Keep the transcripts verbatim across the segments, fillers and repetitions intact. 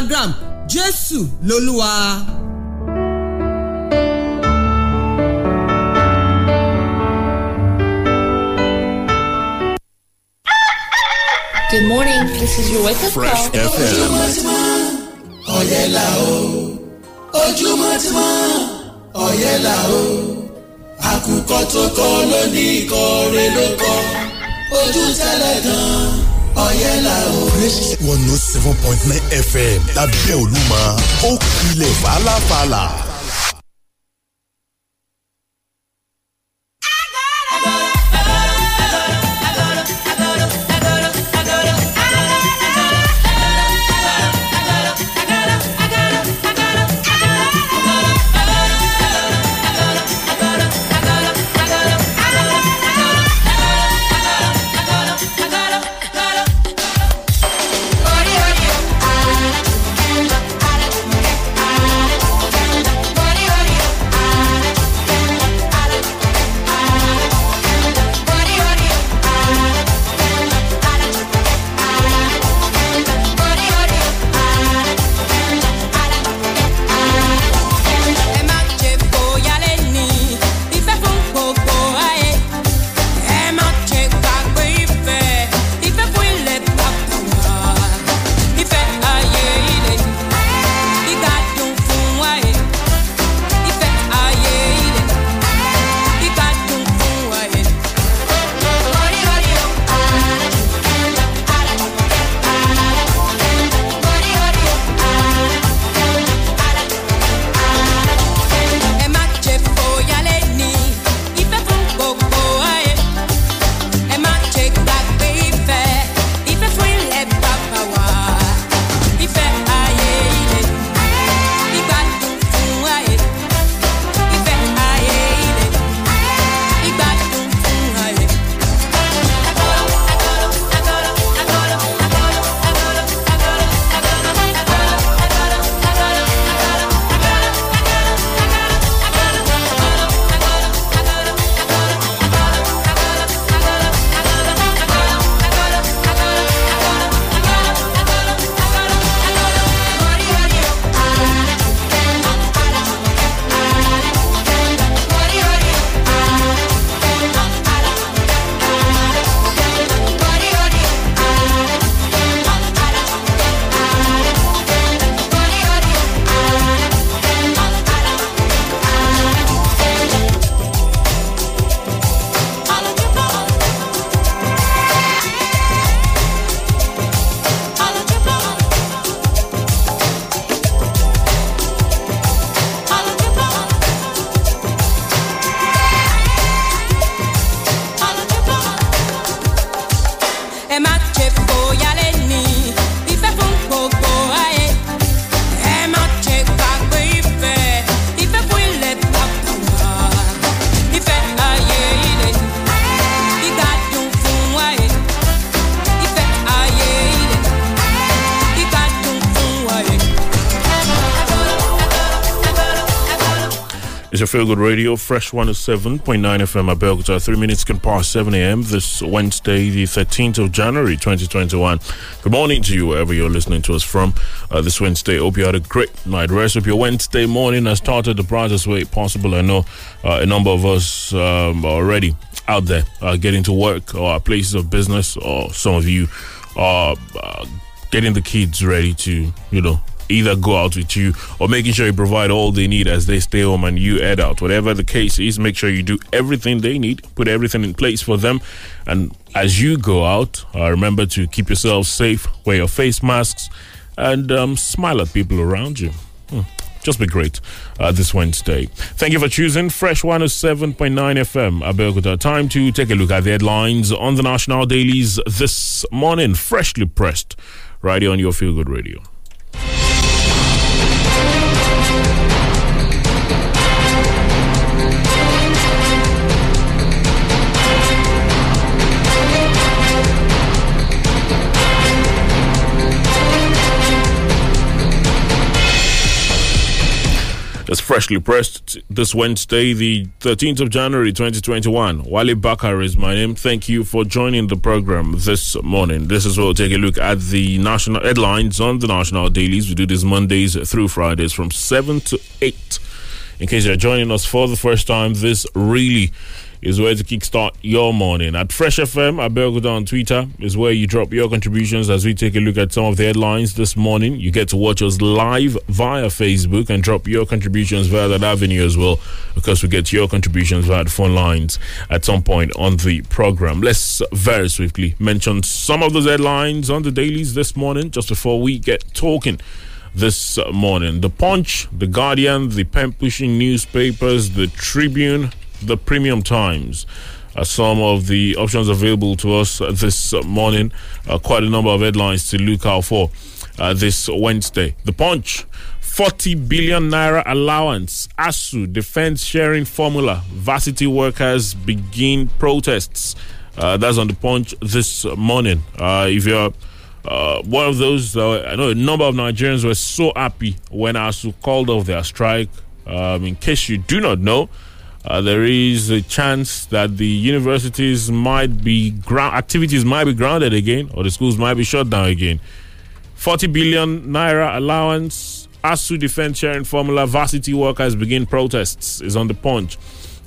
Instagram Jésù lolúwa. Good morning, this is your wake-up call. Fresh F M. Ojúmọ́ ti mọ́, ọ̀yẹ́là o. Ojúmọ́ ti mọ́, ọ̀yẹ́là o. Àkùkọ tó kọ ló ní ìkórè ló kọ. Ojú tẹ́lẹ̀ gan-an, ọ̀yẹ́là o. Fresh one oh seven point nine F M lábẹ́ Olúmọ, ó kilẹ̀ fàlàfàlà. Feel Good Radio, Fresh one oh seven point nine F M, Abeokuta, three minutes can pass seven a.m. this Wednesday, the thirteenth of January, twenty twenty-one. Good morning to you, wherever you're listening to us from uh, this Wednesday. Hope you had a great night. Rest of your Wednesday morning has started the brightest way possible. I know uh, a number of us um, are already out there uh, getting to work or places of business, or some of you are uh, getting the kids ready to, you know, either go out with you or making sure you provide all they need as they stay home and you head out. Whatever the case is, make sure you do everything they need, put everything in place for them. And as you go out, uh, remember to keep yourself safe, wear your face masks, and um, smile at people around you. Hmm. Just be great uh, this Wednesday. Thank you for choosing Fresh one oh seven point nine F M, Abeokuta. Time to take a look at the headlines on the national dailies this morning, freshly pressed, right here on your Feel Good Radio. It's freshly pressed this Wednesday, the thirteenth of January twenty twenty-one. Wale Bakare is my name. Thank you for joining the program this morning. This is where we'll take a look at the national headlines on the national dailies. We do this Mondays through Fridays from seven to eight. In case you're joining us for the first time, this really is where to kickstart your morning. At Fresh F M, Abeokuta on Twitter is where you drop your contributions as we take a look at some of the headlines this morning. You get to watch us live via Facebook and drop your contributions via that avenue as well, because we get your contributions via the phone lines at some point on the program. Let's very swiftly mention some of those headlines on the dailies this morning just before we get talking. This morning, The Punch, The Guardian, the pen-pushing newspapers, The Tribune, The Premium Times are some of the options available to us this morning. Uh, quite a number of headlines to look out for uh, this Wednesday. The Punch, forty billion naira allowance, A S U, defense sharing formula, varsity workers begin protests. Uh, that's on The Punch this morning. Uh, if you're Uh, one of those, uh, I know a number of Nigerians were so happy when A S U called off their strike. Um, in case you do not know, uh, there is a chance that the universities might be, ground activities might be grounded again, or the schools might be shut down again. forty billion naira allowance, A S U defense sharing formula, varsity workers begin protests is on The Punch.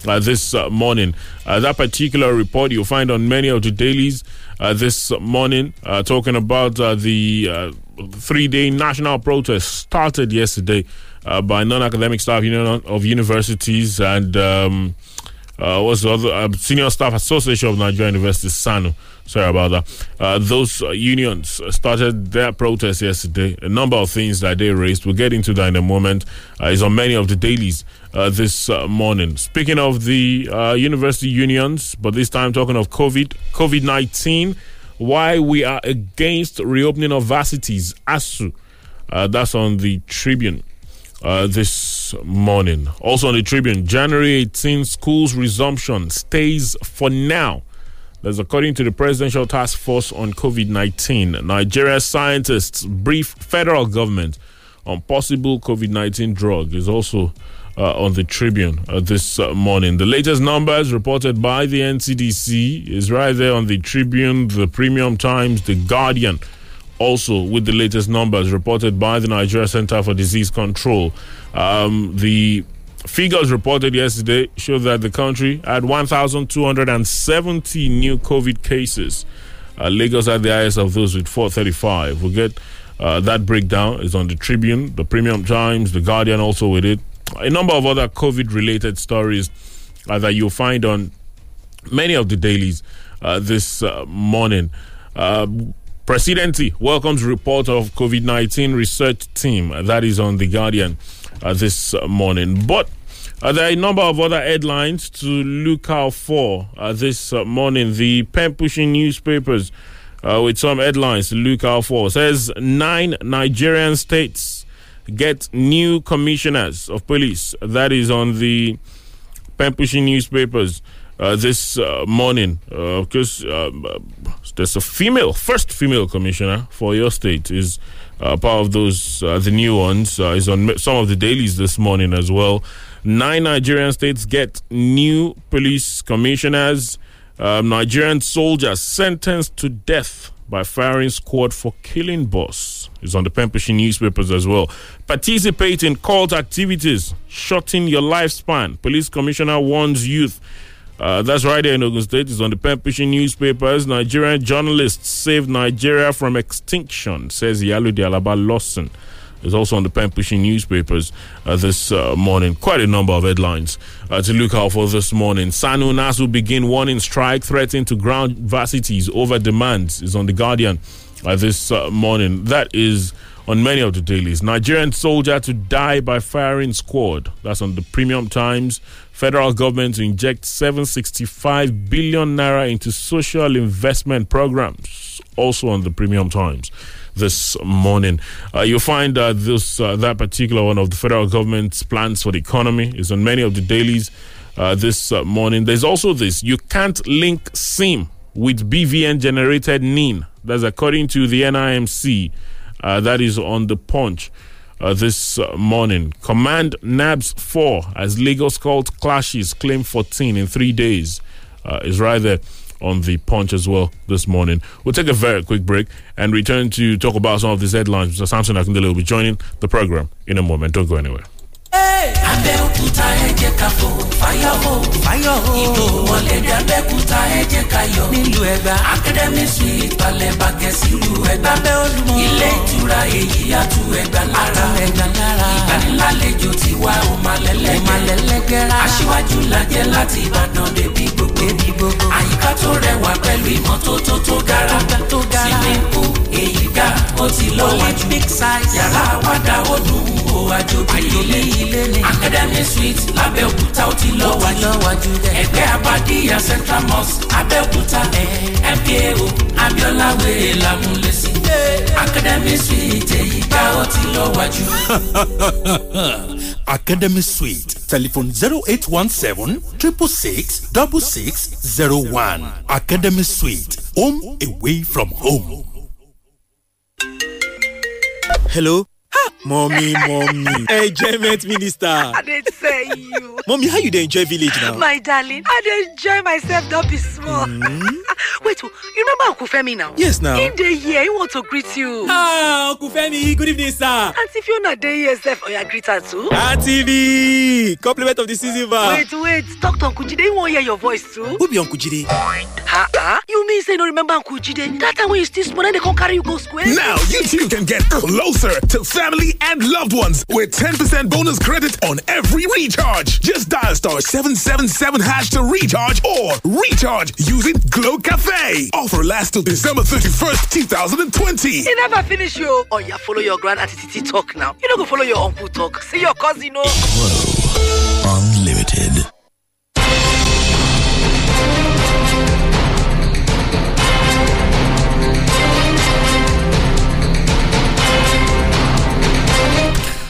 Uh, this uh, morning, uh, that particular report you'll find on many of the dailies uh, this morning, uh, talking about uh, the uh, three-day national protest started yesterday uh, by non-academic staff union of universities and um, uh, what's the other uh, Senior Staff Association of Nigeria Universities, SANU. Sorry about that. Uh, those uh, unions started their protest yesterday. A number of things that they raised. We'll get into that in a moment. Uh, it's on many of the dailies uh, this uh, morning. Speaking of the uh, university unions, but this time talking of COVID, COVID nineteen, why we are against reopening of varsities, A S U. Uh, that's on the Tribune uh, this morning. Also on the Tribune, January eighteenth, schools resumption stays for now. That's according to the Presidential Task Force on COVID nineteen. Nigeria scientists brief federal government on possible COVID nineteen drug is also uh, on the Tribune uh, this uh, morning. The latest numbers reported by the N C D C is right there on the Tribune, the Premium Times, the Guardian, also with the latest numbers reported by the Nigeria Center for Disease Control. Um, the figures reported yesterday show that the country had one thousand two hundred seventy new COVID cases. Uh, Lagos had the highest of those with four thirty-five. We'll get uh, that breakdown. It's on the Tribune, the Premium Times, the Guardian also with it. A number of other COVID-related stories uh, that you'll find on many of the dailies uh, this uh, morning. Uh, Presidency welcomes report of COVID nineteen research team. That is on the Guardian. Uh, this uh, morning. But uh, there are a number of other headlines to look out for uh, this uh, morning. The pen-pushing newspapers uh, with some headlines to look out for. It says nine Nigerian states get new commissioners of police. That is on the pen-pushing newspapers uh, this uh, morning. Uh, of course, uh, there's a female, first female commissioner for your state is Uh, part of those, uh, the new ones, uh, is on some of the dailies this morning as well. Nine Nigerian states get new police commissioners. Um, Nigerian soldiers sentenced to death by firing squad for killing boss. It's on the pen-pushing newspapers as well. Participate in cult activities, shorten your lifespan. Police commissioner warns youth. Uh, that's right there in Ogun State. It's on the pen-pushing newspapers. Nigerian journalists saved Nigeria from extinction, says Yalu de Alaba Lawson. It's also on the pen-pushing newspapers uh, this uh, morning. Quite a number of headlines uh, to look out for this morning. SANU, NASU begin warning strike, threatening to ground varsities over demands. It's on the Guardian uh, this uh, morning. That is on many of the dailies. Nigerian soldier to die by firing squad. That's on the Premium Times. Federal government to inject seven hundred sixty-five billion naira into social investment programs. Also on the Premium Times this morning. Uh, you'll find uh, this, uh, that particular one of the federal government's plans for the economy is on many of the dailies uh, this uh, morning. There's also this. You can't link SIM with B V N generated N I N. That's according to the N I M C. Uh, that is on the Punch uh, this uh, morning. Command nabs four as Lagos cult clashes claim fourteen in three days uh, is right there on The Punch as well this morning. We'll take a very quick break and return to talk about some of these headlines. Mister Samson Akindele will be joining the program in a moment. Don't go anywhere. Hey! Abeokuta eje kafo, fire ho, fire ho. Ibo wole de Abeokuta eje kayo. Nílùú Ẹ̀gbá, Academy Suite Wale Bakare sílùú Ẹ̀gbá. Lábẹ́ Olúmọ, ilé ìtura èyí á tu Ẹ̀gbá lára. Ẹ̀gbá lára, ìgbanilálejò tiwa ó máa lẹ́lẹ́gẹ́. Ó máa lẹ́lẹ́gẹ́ rárá. Aṣíwájú la jẹ́ láti Ìbàdàn débi gbogbo. Débi gbogbo. Àyíká tó rẹwà pẹ̀lú ìmọ́tótó tó gara. Tó gara. Sìnìkù èyí ga, ó ti lọ́wọ́ jù. Yàrá àwàdà ó dùn ó àjòbí ilé. Academy Suite Abeokuta ó ti lọ wájú. Ẹgbẹ́ Abadiya Central Mosque Abeokuta M P A O Abiola Were Lamulesi. Academy Suite Eyika ó ti lọ wájú. Academy Suite. Telephone zero eight one seven, six six six, six six zero one. Academy Suite. Home away from home. Hello? Mommy, mommy. Enjoyment minister. I didn't say you. Mommy, how you dey enjoy village now? My darling, I dey enjoy myself, don't be small. Mm-hmm. Wait, you remember Uncle Femi now? Yes, now. In the year, he want to greet you. Ah, Uncle Femi, good evening, sir. Auntie Fiona, dey here sef, oya greet her too. Auntie V, compliment of the season, va. Wait, wait, talk to Uncle Jide, he won't hear your voice too. Who be Uncle Jide? Ha ha. You mean say you don't remember Uncle Jide? That time when you still small, then they can't carry you go square. Now you too can get closer to family and loved ones with ten percent bonus credit on every recharge. Just dial star seven seven seven hash to recharge or recharge using Glow Cafe. Offer lasts till December thirty-first, twenty twenty. You never finish your... Oh, yeah, follow your grand auntie talk now. You don't go follow your uncle talk. See your cousin, you know. Glow Unlimited.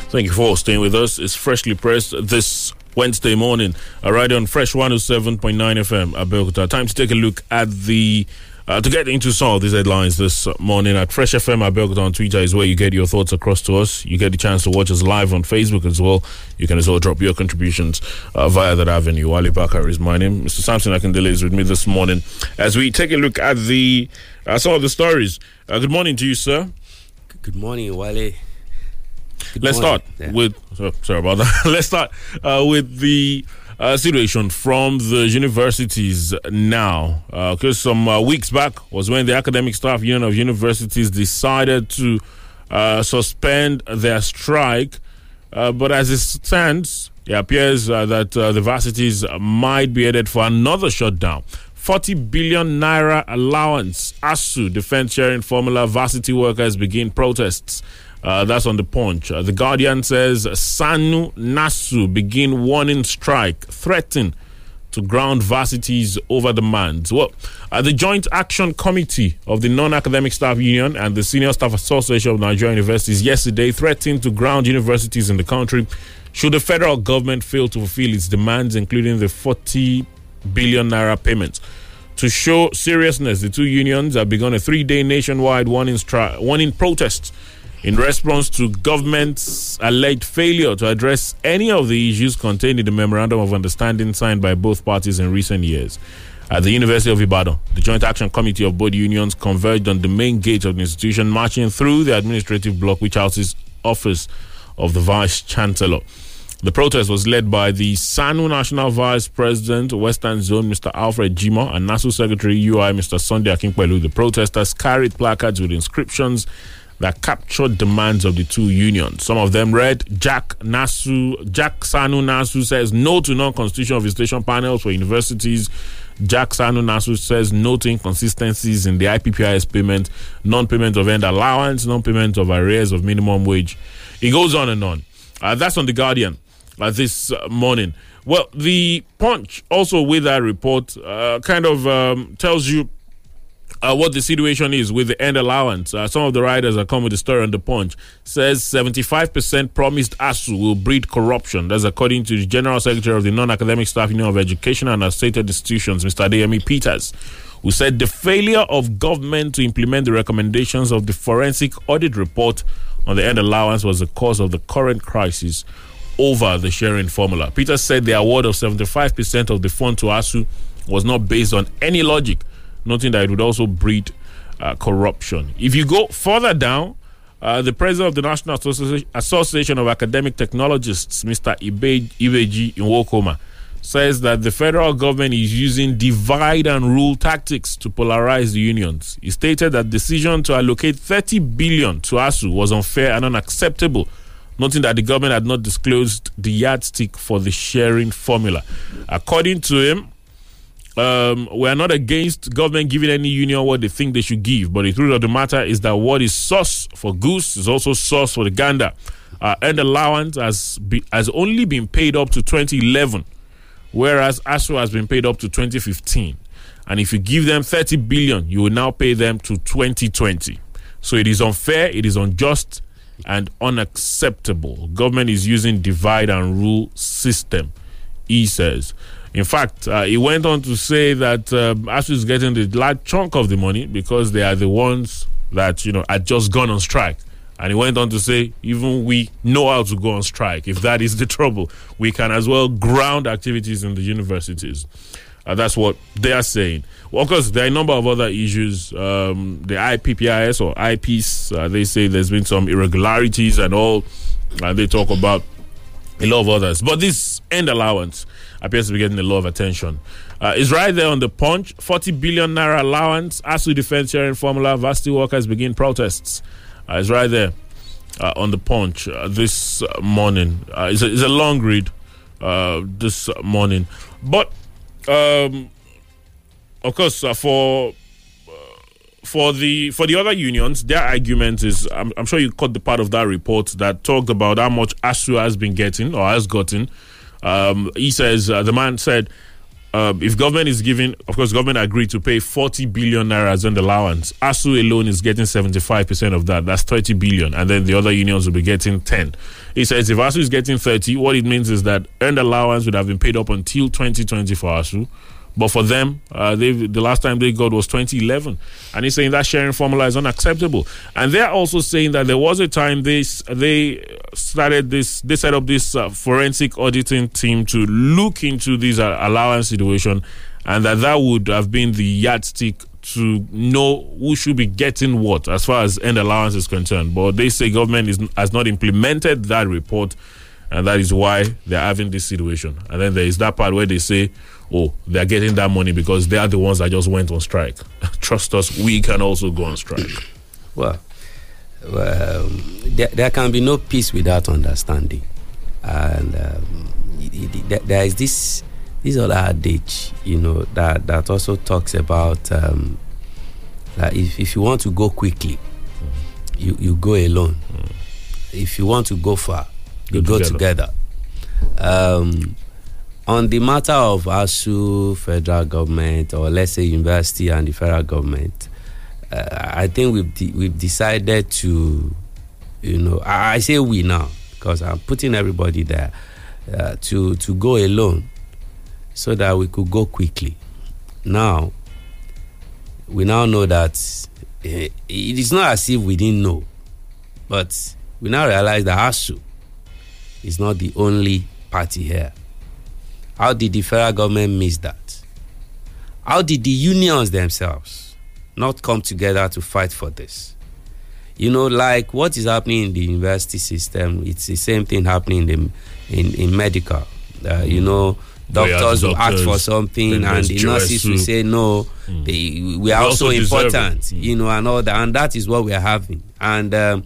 Thank you for staying with us. It's Freshly Pressed this Wednesday morning, right on Fresh one oh seven point nine F M, Abeokuta. Time to take a look at the, uh, to get into some of these headlines this morning at Fresh F M, Abeokuta on Twitter is where you get your thoughts across to us. You get the chance to watch us live on Facebook as well. You can as well drop your contributions uh, via that avenue. Wale Bakare is my name. Mister Samson Akindele is with me this morning as we take a look at the, uh, some of the stories. Uh, good morning to you, sir. Good morning, Wale. Good Let's morning. start yeah. with oh, sorry about that. Let's start uh, with the uh, situation from the universities now. Because uh, some uh, weeks back was when the Academic Staff Union of Universities decided to uh, suspend their strike. Uh, but as it stands, it appears uh, that uh, the varsities might be headed for another shutdown. forty billion naira allowance. A S U defense sharing formula. Varsity workers begin protests. Uh, that's on The Punch. Uh, the Guardian says SSANU, NASU begin warning strike, threaten to ground varsities over demands. Well, uh, the Joint Action Committee of the Non-Academic Staff Union and the Senior Staff Association of Nigerian Universities yesterday threatened to ground universities in the country should the federal government fail to fulfill its demands, including the forty billion naira payments. To show seriousness, the two unions have begun a three-day nationwide warning, stri- warning protest in response to government's alleged failure to address any of the issues contained in the Memorandum of Understanding signed by both parties in recent years. At the University of Ibadan, the Joint Action Committee of both unions converged on the main gate of the institution, marching through the administrative block which houses office of the Vice Chancellor. The protest was led by the SSANU National Vice President, Western Zone, Mister Alfred Jima, and NASU Secretary U I, Mister Sunday Akimquelu. The protesters carried placards with inscriptions that captured demands of the two unions. Some of them read, Jack Nasu, Jack SSANU NASU says no to non-constitutional visitation panels for universities. Jack SSANU NASU says no to inconsistencies in the I P P I S payment, non-payment of end allowance, non-payment of arrears of minimum wage. It goes on and on. Uh, that's on The Guardian uh, this uh, morning. Well, The Punch, also with that report, uh, kind of um, tells you Uh, what the situation is with the end allowance. Uh, some of the writers that come with the story on The Punch says seventy-five percent promised A S U will breed corruption. That's according to the General Secretary of the Non-Academic Staff Union of Education and Associated Institutions, Mister D. M. E. Peters, who said the failure of government to implement the recommendations of the forensic audit report on the end allowance was the cause of the current crisis over the sharing formula. Peters said the award of seventy-five percent of the fund to A S U was not based on any logic, noting that it would also breed uh, corruption. If you go further down, uh, the president of the National Associ- Association of Academic Technologists, Mister Ibe Ibeji Inwokoma, says that the federal government is using divide and rule tactics to polarize the unions. He stated that decision to allocate thirty billion dollars to A S U was unfair and unacceptable, noting that the government had not disclosed the yardstick for the sharing formula. According to him, um, we are not against government giving any union what they think they should give, but the truth of the matter is that what is sauce for goose is also sauce for the gander. Uh, and allowance has, be, has only been paid up to twenty eleven, whereas A S U has been paid up to twenty fifteen. And if you give them thirty billion dollars, you will now pay them to twenty twenty. So it is unfair, it is unjust, and unacceptable. Government is using divide and rule system, he says. In fact, uh, he went on to say that uh, A S U is getting the large chunk of the money because they are the ones that, you know, had just gone on strike. And he went on to say, even we know how to go on strike. If that is the trouble, we can as well ground activities in the universities. Uh, that's what they are saying. Well, of course, there are a number of other issues. Um, the I P P I S or I P P I S, uh, they say there's been some irregularities and all. And they talk about a lot of others. But this end allowance appears to be getting a lot of attention. Uh, it's right there on the Punch. forty billion naira allowance. A S U defense sharing formula. Varsity workers begin protests. Uh, it's right there uh, on the Punch uh, this uh, morning. Uh, it's, a, it's a long read uh, this morning. But Um, of course, uh, for uh, for the for the other unions, their argument is, I'm, I'm sure you caught the part of that report that talked about how much A S U has been getting or has gotten. Um, he says uh, the man said, uh, if government is giving, of course, government agreed to pay forty billion naira as an allowance. A S U alone is getting seventy-five percent of that. That's thirty billion, and then the other unions will be getting ten. He says if A S U is getting thirty, what it means is that earned allowance would have been paid up until twenty twenty for A S U. But for them, uh, they the last time they got was twenty eleven. And he's saying that sharing formula is unacceptable. And they're also saying that there was a time they, they started this, they set up this uh, forensic auditing team to look into this uh, allowance situation, and that that would have been the yardstick to know who should be getting what as far as end allowance is concerned. But they say government is, has not implemented that report, and that is why they're having this situation. And then there is that part where they say, oh, they're getting that money because they are the ones that just went on strike. Trust us, we can also go on strike. Well, well there, there can be no peace without understanding. And um, there is this... This other adage, you know, that, that also talks about um, that if, if you want to go quickly, mm. you, you go alone. Mm. If you want to go far, you go, go together. together. Um, on the matter of A S U, federal government, or let's say university and the federal government, uh, I think we've, de- we've decided to, you know, I, I say we now because I'm putting everybody there, uh, to, to go alone, so that we could go quickly. Now, we now know that it is not as if we didn't know, but we now realize that A S U is not the only party here. How did the federal government miss that? How did the unions themselves not come together to fight for this? You know, like what is happening in the university system, it's the same thing happening in the, in, in medical. Uh, you know, Doctors will doctors, ask for something, and the nurses will say no. Mm. They, we are we also, also important, mm. you know, and all that. And that is what we are having. And um,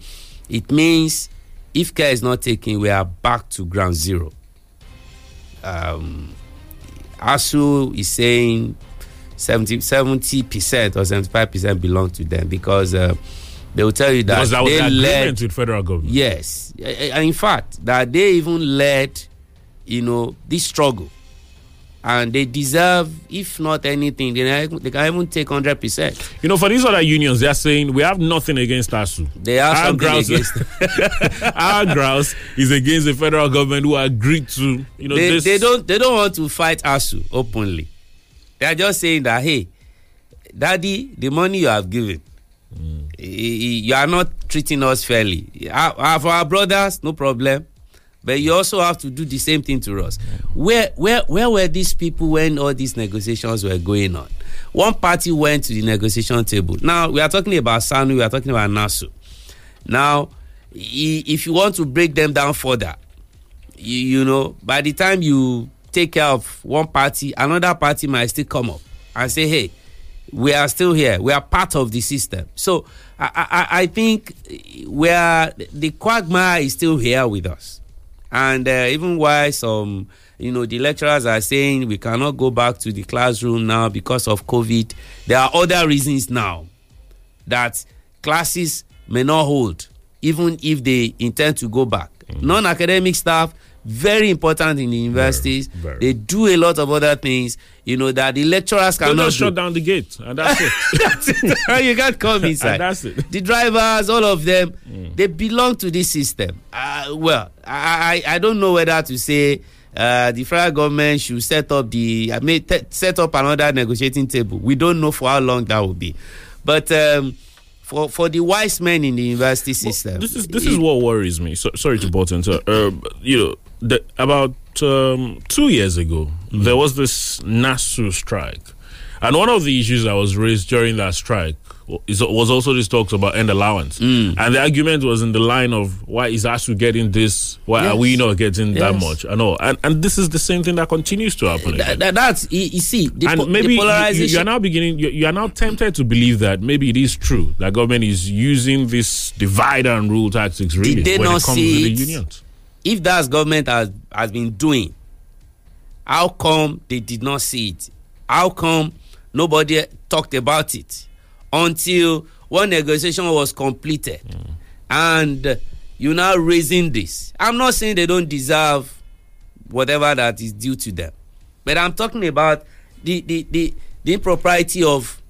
it means if care is not taken, we are back to ground zero. Um, A S U is saying seventy percent or seventy-five percent belong to them because uh, they will tell you that, because that was they the agreement led, with federal government. Yes, and in fact, that they even led, you know, this struggle. And they deserve, if not anything, they, they can even take one hundred percent. You know, for these other unions, they are saying, we have nothing against A S U. They have our something grouse, against Our grouse is against the federal government who agreed to, you know, they, this. They don't, they don't want to fight A S U openly. They are just saying that, hey, Daddy, the money you have given, mm. You are not treating us fairly. For our brothers, no problem. But you also have to do the same thing to us. Where, where, where were these people when all these negotiations were going on? One party went to the negotiation table. Now, we are talking about SANU, we are talking about NASU. Now, if you want to break them down further, you, you know, by the time you take care of one party, another party might still come up and say, hey, we are still here. We are part of the system. So I, I, I think we are, the quagmire is still here with us. And uh, even while some, you know, the lecturers are saying we cannot go back to the classroom now because of COVID, there are other reasons now that classes may not hold, even if they intend to go back. Mm-hmm. Non-academic staff, very important in the universities. Very, very. They do a lot of other things, you know, that the lecturers cannot do. Shut down the gate, and that's it. That's it. You can't come inside. And that's it. The drivers, all of them, mm. they belong to this system. Uh, well, I, I I don't know whether to say uh, the federal government should set up the I mean, t- set up another negotiating table. We don't know for how long that will be, but. Um, For for the wise men in the university system, well, this is this it, is what worries me. So, sorry to butt into, uh, you know, the, about um, two years ago, mm-hmm. there was this NASU strike, and one of the issues that was raised during that strike is, was also this talks about end allowance, mm. and the argument was in the line of why is ASU getting this, why yes. are we not getting yes. that much, and all, and and this is the same thing that continues to happen. That, that, that's you see, the and po- maybe the polarization. You, you are now beginning, you, you are now tempted to believe that maybe it is true that government is using this divide and rule tactics. Really, did they when not it comes see to the it? Unions? If that's government has has been doing, how come they did not see it? How come nobody talked about it? Until one negotiation was completed, mm. and you're now raising this. I'm not saying they don't deserve whatever that is due to them, but I'm talking about the the the, the impropriety of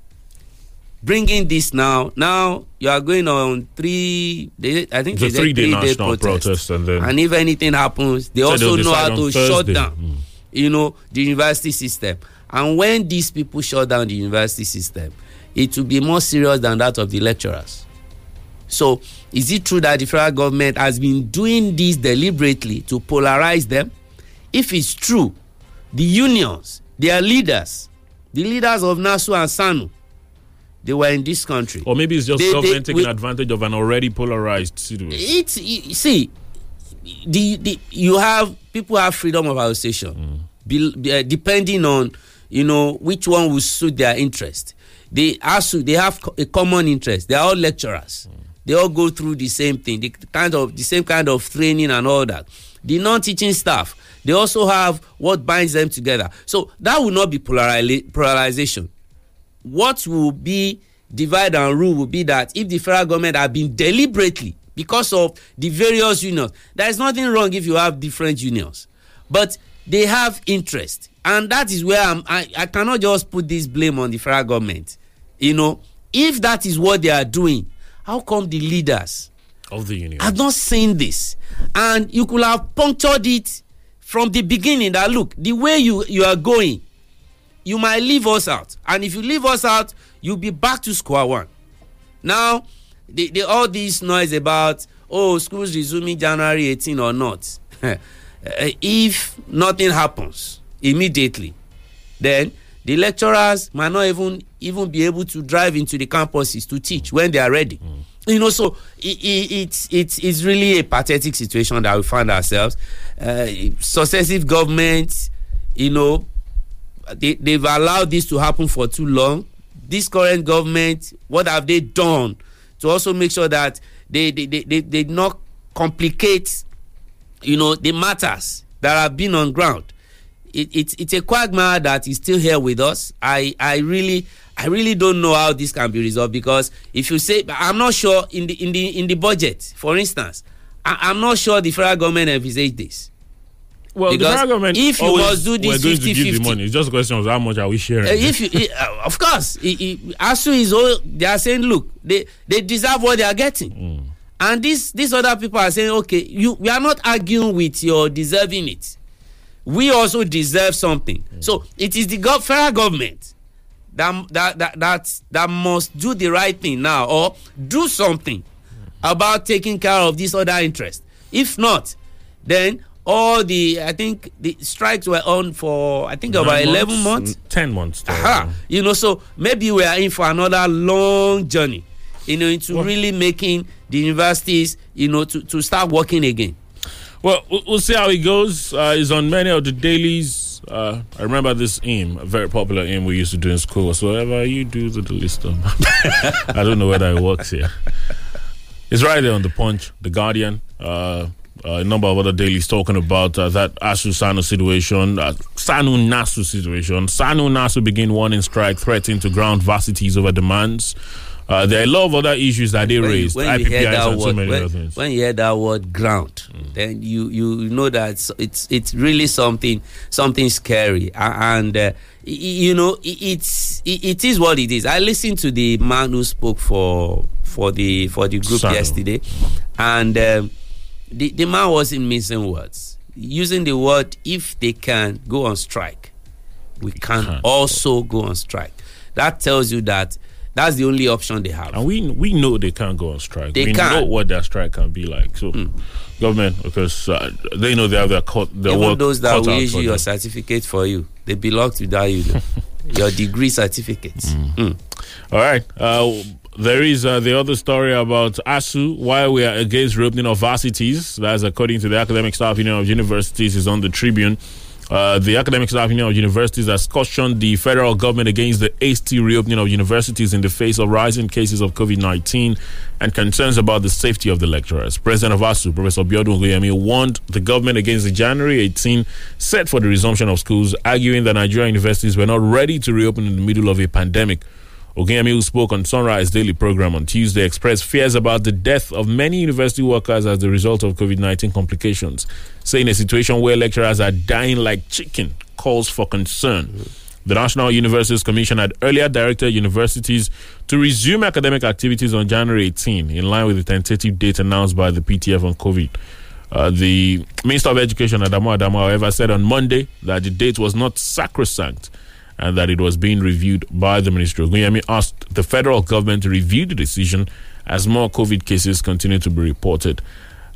bringing this now. Now you are going on three. They, I think it's a three-day three national day protest, protest and, then and if anything happens, they also know how to Thursday. shut down. Mm. You know the university system, and when these people shut down the university system, it will be more serious than that of the lecturers. So, is it true that the federal government has been doing this deliberately to polarize them? If it's true, the unions, their leaders, the leaders of NASU and SANU, they were in this country. Or maybe it's just they, government they, taking we, advantage of an already polarized situation. It's, you see, the, the, you have, people have freedom of association, mm. be, be, uh, depending on, you know, which one will suit their interest. They ASU, they have a common interest. They are all lecturers. Mm. They all go through the same thing, the kind of the same kind of training and all that. The non-teaching staff, they also have what binds them together. So that will not be polariz- polarization. What will be divide and rule will be that if the federal government have been deliberately, because of the various unions, there is nothing wrong if you have different unions, but they have interest. And that is where I'm, I I cannot just put this blame on the federal government. You know, if that is what they are doing, how come the leaders of the union have not seen this? And you could have punctured it from the beginning that, look, the way you, you are going, you might leave us out. And if you leave us out, you'll be back to square one. Now, the, the, all this noise about, oh, schools resuming January eighteenth or not. If nothing happens immediately, then the lecturers might not even even be able to drive into the campuses to teach when they are ready. Mm. You know, so it, it, it's it's it's really a pathetic situation that we find ourselves. Uh, successive governments, you know, they, they've allowed this to happen for too long. This current government, what have they done to also make sure that they they they, they, they not complicate, you know, the matters that have been on ground? It, it, it's a quagmire that is still here with us. I, I really I really don't know how this can be resolved, because if you say, I'm not sure in the in the in the budget, for instance, I, I'm not sure the federal government envisaged this. Well, because the federal government, if you must do this, we're going fifty, to give fifty, the money. It's just a question of how much are we sharing. Uh, if you, it, uh, of course, it, it, ASU is all they are saying. Look, they they deserve what they are getting, mm. and these these other people are saying, okay, you we are not arguing with your deserving it. We also deserve something. Mm. So it is the go- federal government that that that that, that must do the right thing now, or do something about taking care of this other interest. If not, then all the, I think the strikes were on for, I think Nine about months, eleven months. ten months. Aha. You know, so maybe we are in for another long journey, you know, into well, really making the universities, you know, to, to start working again. Well, we'll see how it goes. Uh, it's on many of the dailies. Uh, I remember this hymn, a very popular hymn we used to do in school. So whatever you do to the list of I don't know whether it works here. It's right there on The Punch, The Guardian, uh, uh, a number of other dailies talking about uh, that A S U-SANU situation, uh, SANU-NASU situation. SANU-NASU begin warning strike, threatening to ground varsities over demands. Uh, there are a lot of other issues that they when, raised. When you hear that word, when, when you hear that word ground, mm. then you, you know that it's it's really something something scary. And, uh, you know, it's, it is what it is. I listened to the man who spoke for for the for the group Sano. yesterday. And um, the, the man wasn't missing words. Using the word, if they can go on strike, we can, can also go on strike. That tells you that that's the only option they have. And we we know they can't go on strike. They we can't. know what their strike can be like. So, mm. government, because uh, they know they have their court. Their Even work those that will issue your them. certificate for you, they belong to that you. Your degree certificates. Mm. Mm. All right. Uh, there is uh, the other story about A S U, why we are against reopening of varsities. That's according to the Academic Staff Union of Universities, is on the Tribune. Uh, the Academic Staff Union of Universities has cautioned the federal government against the hasty reopening of universities in the face of rising cases of COVID nineteen and concerns about the safety of the lecturers. President of A S U, Professor Biodun Gbemi, warned the government against the January eighteenth set for the resumption of schools, arguing that Nigerian universities were not ready to reopen in the middle of a pandemic. Ogeyemi, who spoke on Sunrise Daily program on Tuesday, expressed fears about the death of many university workers as the result of COVID nineteen complications, saying a situation where lecturers are dying like chicken calls for concern. Mm-hmm. The National Universities Commission had earlier directed universities to resume academic activities on January eighteenth, in line with the tentative date announced by the P T F on COVID. Uh, the Minister of Education, Adamu Adamu, however, said on Monday that the date was not sacrosanct and that it was being reviewed by the ministry. Ogeyemi asked the federal government to review the decision as more COVID cases continue to be reported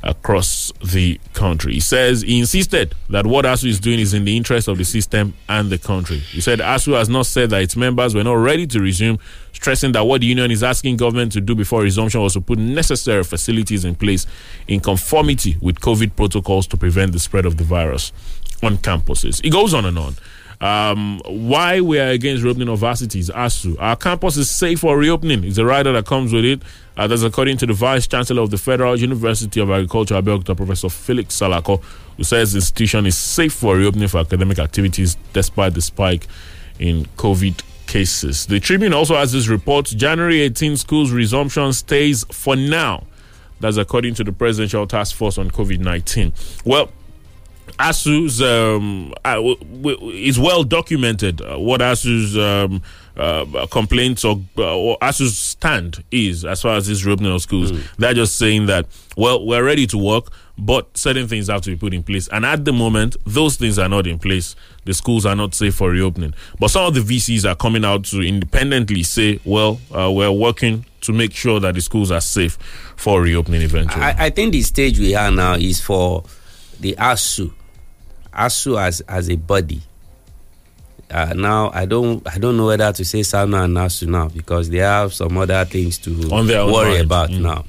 across the country. He says he insisted that what A S U is doing is in the interest of the system and the country. He said A S U has not said that its members were not ready to resume, stressing that what the union is asking government to do before resumption was to put necessary facilities in place in conformity with COVID protocols to prevent the spread of the virus on campuses. It goes on and on. Um, why we are against reopening of varsities, A S U. Our campus is safe for reopening. It's a rider that comes with it. Uh, that's according to the Vice Chancellor of the Federal University of Agriculture, Abeokuta, Professor Felix Salako, who says the institution is safe for reopening for academic activities despite the spike in COVID cases. The Tribune also has this report, January eighteenth schools resumption stays for now. That's according to the Presidential Task Force on COVID nineteen. Well, A S U's um, is well documented uh, what A S U's um, uh, complaints or, uh, or A S U's stand is as far as this reopening of schools. Mm. They're just saying that, well, we're ready to work, but certain things have to be put in place. And at the moment, those things are not in place. The schools are not safe for reopening. But some of the V Cs are coming out to independently say, well, uh, we're working to make sure that the schools are safe for reopening eventually. I, I think the stage we are now is for the A S U, A S U as as a body. Uh, now I don't I don't know whether to say SANU and NASU now, because they have some other things to worry about mm. now.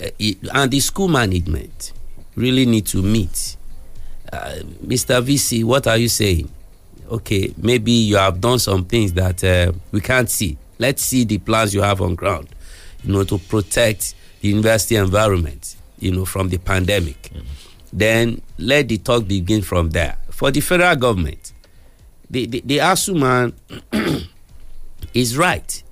Uh, it, and the school management really need to meet. Uh, Mister V C, what are you saying? Okay, maybe you have done some things that uh, we can't see. Let's see the plans you have on ground, you know, to protect the university environment, you know, from the pandemic. Mm. Then let the talk begin from there. For the federal government, the, the, the A S U man is right.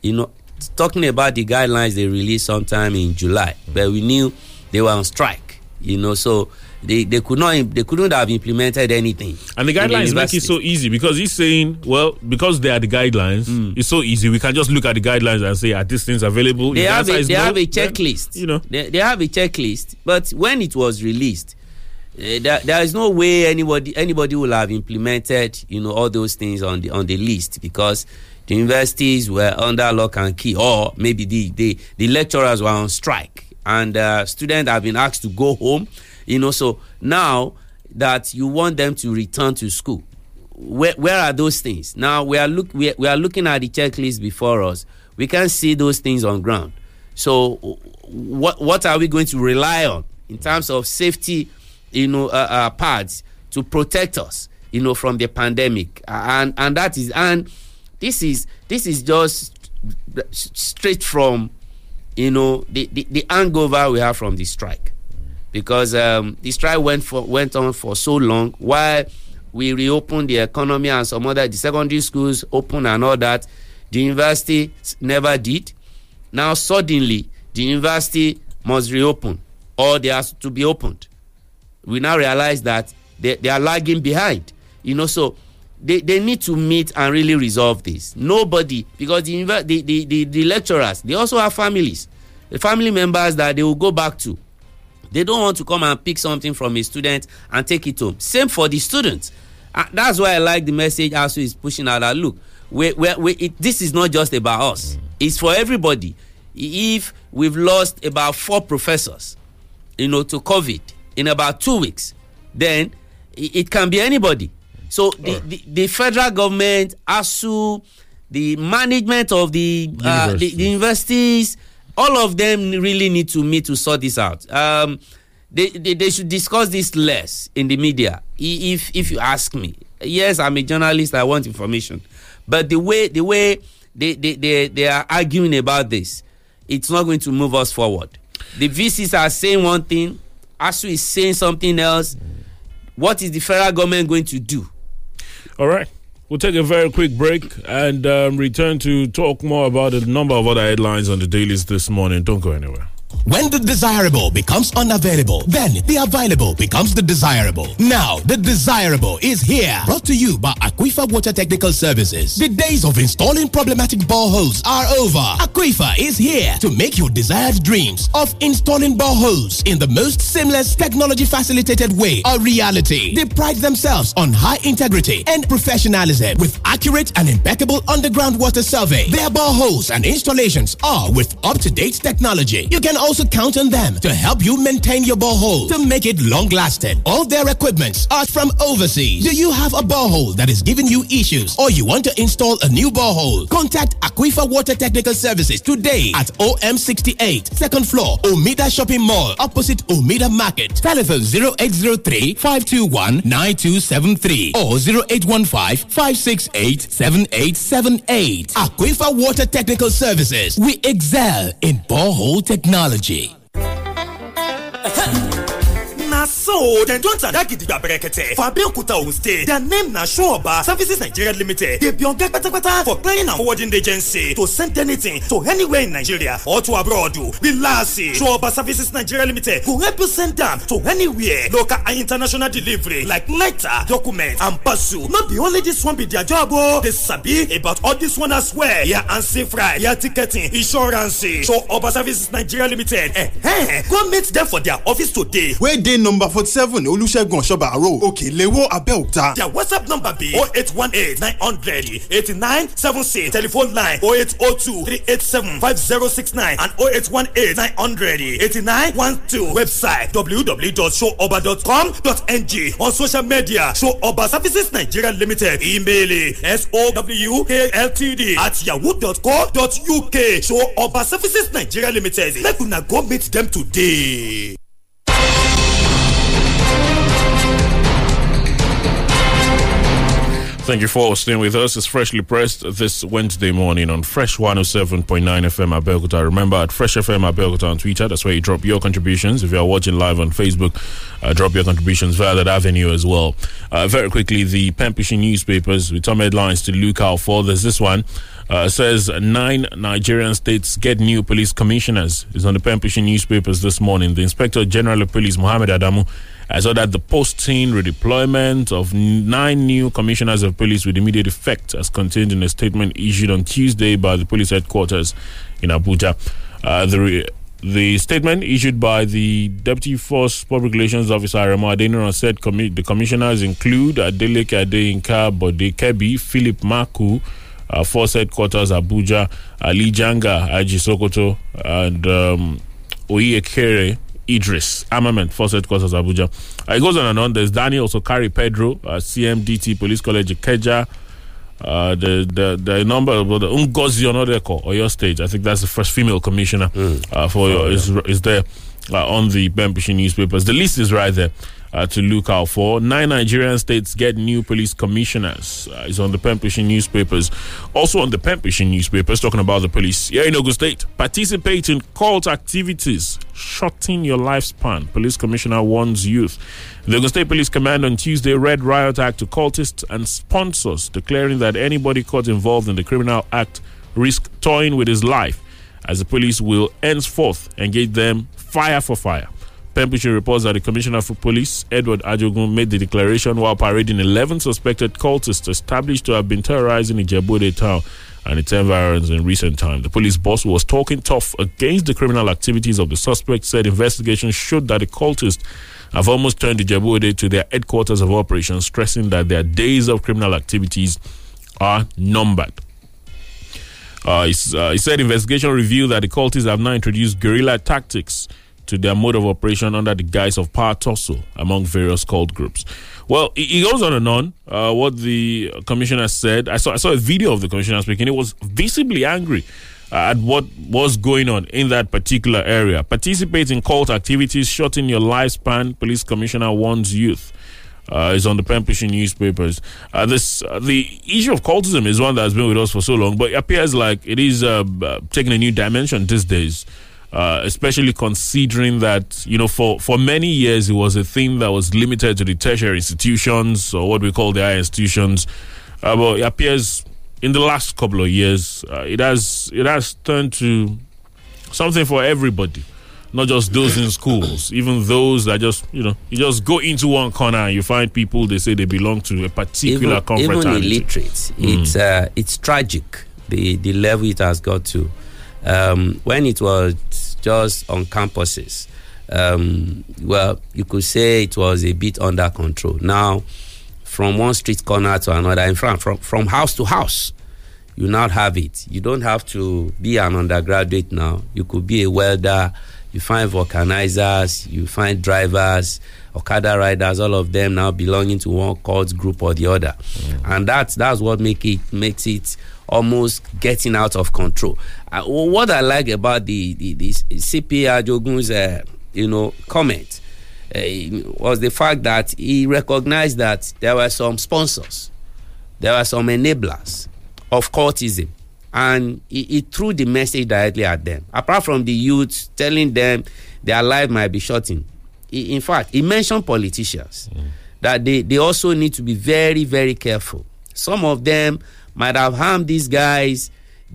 You know, talking about the guidelines they released sometime in July, but we knew they were on strike, you know, so they, they could not they couldn't have implemented anything. And the guidelines make it so easy, because he's saying, well, because they are the guidelines, mm. it's so easy. We can just look at the guidelines and say, are these things available? They, have a, they no, have a checklist. Then, you know, they, they have a checklist. But when it was released, uh, there, there is no way anybody anybody will have implemented, you know, all those things on the on the list, because The universities were under lock and key, or maybe the, the, the lecturers were on strike, and uh, students have been asked to go home. You know, so now that you want them to return to school, where where are those things? Now we are look we are, we are looking at the checklist before us. We can't see those things on ground. So what what are we going to rely on in terms of safety, you know, uh, uh, pads to protect us, you know, from the pandemic? And and that is and this is this is just straight from, you know, the the, the hangover we have from the strike. Because um, the strike went for, went on for so long, while we reopened the economy and some other, the secondary schools open and all that, the university never did. Now suddenly, the university must reopen, or they are to be opened. We now realize that they, they are lagging behind. You know, so they, they need to meet and really resolve this. Nobody, because the, the, the, the, the lecturers, they also have families, the family members that they will go back to. They don't want to come and pick something from a student and take it home. Same for the students. Uh, that's why I like the message A S U is pushing out that, look, we, we, we, it, this is not just about us. It's for everybody. If we've lost about four professors, you know, to COVID in about two weeks, then it, it can be anybody. So the, right. the, the federal government, A S U, the management of the, uh, the, the universities, all of them really need to meet to sort this out. Um, they, they they should discuss this less in the media. If if you ask me, yes, I'm a journalist. I want information, but the way the way they they they, they are arguing about this, it's not going to move us forward. The V Cs are saying one thing, A S U is saying something else. What is the federal government going to do? All right. We'll take a very quick break and um, return to talk more about a number of other headlines on the dailies this morning. Don't go anywhere. When the desirable becomes unavailable, then the available becomes the desirable. Now, the desirable is here. Brought to you by Aquifer Water Technical Services. The days of installing problematic boreholes are over. Aquifer is here to make your desired dreams of installing boreholes in the most seamless, technology-facilitated way a reality. They pride themselves on high integrity and professionalism with accurate and impeccable underground water survey. Their boreholes and installations are with up-to-date technology. You can also count on them to help you maintain your borehole to make it long-lasting. All their equipments are from overseas. Do you have a borehole that is giving you issues, or you want to install a new borehole? Contact Aquifer Water Technical Services today at O M sixty-eight, second floor, Omida Shopping Mall, opposite Omida Market. Telephone zero eight zero three, five two one, nine two seven three or zero eight one five, five six eight, seven eight seven eight. Aquifer Water Technical Services. We excel in borehole technology. Na so dem don tada gidigba berekete for Abeokuta Ogun State. Their name na Showoba Services Nigeria Limited. They be on kpatakpata for clearing and forwarding agency to send anything to anywhere in Nigeria or to abroad. Relax. Showoba Services Nigeria Limited go help you send them to anywhere. Local and international delivery like letter, document, and parcel. Not be only this one be their job. Oh, they sabi about all this one as well. Yeah, and safe ride, yeah, ticketing, insurance. Showoba Services Nigeria Limited. Eh, eh, go meet them for their office today. Where they number forty-seven Olusegun Shoba Road. Okay, Lewo Abeokuta. Their WhatsApp number be zero eight one eight, nine zero zero, eight nine seven six. Telephone line zero eight zero two, three eight seven, five zero six nine and zero eight one eight, nine zero zero, eight nine one two. Website w w w dot showoba dot com dot n g. On social media, Showoba Services Nigeria Limited. Email S O W K L T D at yahoo dot co dot u k. Showoba Services Nigeria Limited. Let una go meet them today. Thank you for staying with us. It's Freshly Pressed this Wednesday morning on Fresh one oh seven point nine F M Abeokuta. Remember, at Fresh F M Abeokuta on Twitter, that's where you drop your contributions. If you are watching live on Facebook, uh, drop your contributions via that avenue as well. Uh, very quickly, the Pempishing newspapers with some headlines to look out for. There's this one. Uh, says nine Nigerian states get new police commissioners. It's on the Pempishing newspapers this morning. The Inspector General of Police, Muhammad Adamu, has ordered the posting, redeployment of nine new commissioners of police with immediate effect, as contained in a statement issued on Tuesday by the police headquarters in Abuja. Uh, the re- The statement issued by the Deputy Force Public Relations Officer Aremo Adeniran said commi- the commissioners include Adeleke Adeyinka Bodekebi, Philip Maku, uh, four headquarters, Abuja, Ali Janga, Aji Sokoto, and um, Oyekere Idris. Armament, four headquarters, Abuja. Uh, it goes on and on. There's Daniel Sokari Pedro, uh, C M D T, Police College, Ikeja. Uh, the the the number of the Ungozi Onoreko or your stage. I think that's the first female commissioner mm. uh, for oh, your, yeah. is is there uh, on the Bempishi newspapers. The list is right there uh, to look out for. Nine Nigerian states get new police commissioners. Uh, is on the Bempishi newspapers. Also on the Bempishi newspapers, talking about the police here in Ogun State. Participate in cult activities, shorten your lifespan. Police commissioner warns youth. The Ogun State Police Command on Tuesday read riot act to cultists and sponsors, declaring that anybody caught involved in the criminal act risks toying with his life, as the police will henceforth engage them fire for fire. Pembrokeshire reports that the Commissioner for Police, Edward Ajogun, made the declaration while parading eleven suspected cultists established to have been terrorizing Ijebu-Ode town and its environs in recent time. The police boss was talking tough against the criminal activities of the suspect, said investigations showed that the cultists have almost turned Ijebu-Ode to their headquarters of operations, stressing that their days of criminal activities are numbered. Uh, he, uh, he said investigation revealed that the cultists have now introduced guerrilla tactics to their mode of operation under the guise of power tussle among various cult groups. Well, it goes on and on. Uh, what the commissioner said, I saw I saw a video of the commissioner speaking. He was visibly angry at what was going on in that particular area. Participate in cult activities, shorten your lifespan, police commissioner warns youth. Uh, is on the Pembrokeshire newspapers. Uh, this uh, the issue of cultism is one that has been with us for so long, but it appears like it is uh, uh, taking a new dimension these days, uh, especially considering that, you know, for, for many years it was a thing that was limited to the tertiary institutions or what we call the higher institutions. Uh, but it appears in the last couple of years, uh, it has it has turned to something for everybody. Not just those in schools, even those that just, you know, you just go into one corner and you find people, they say they belong to a particular even, confraternity. Even illiterate. Mm. It's, uh, it's tragic, the, the level it has got to. Um, when it was just on campuses, um, well, you could say it was a bit under control. Now, from one street corner to another, in front, from, from house to house, you now have it. You don't have to be an undergraduate now. You could be a welder. You find vulcanizers, you find drivers, Okada riders, all of them now belonging to one cult group or the other. Mm. And that's, that's what make it, makes it almost getting out of control. Uh, what I like about the, the, the C P Ajogun's, uh, you know, comment uh, was the fact that he recognized that there were some sponsors, there were some enablers of cultism. And he, he threw the message directly at them. Apart from the youth telling them their life might be shortened, he, in fact, he mentioned politicians mm. that they, they also need to be very, very careful. Some of them might have harmed these guys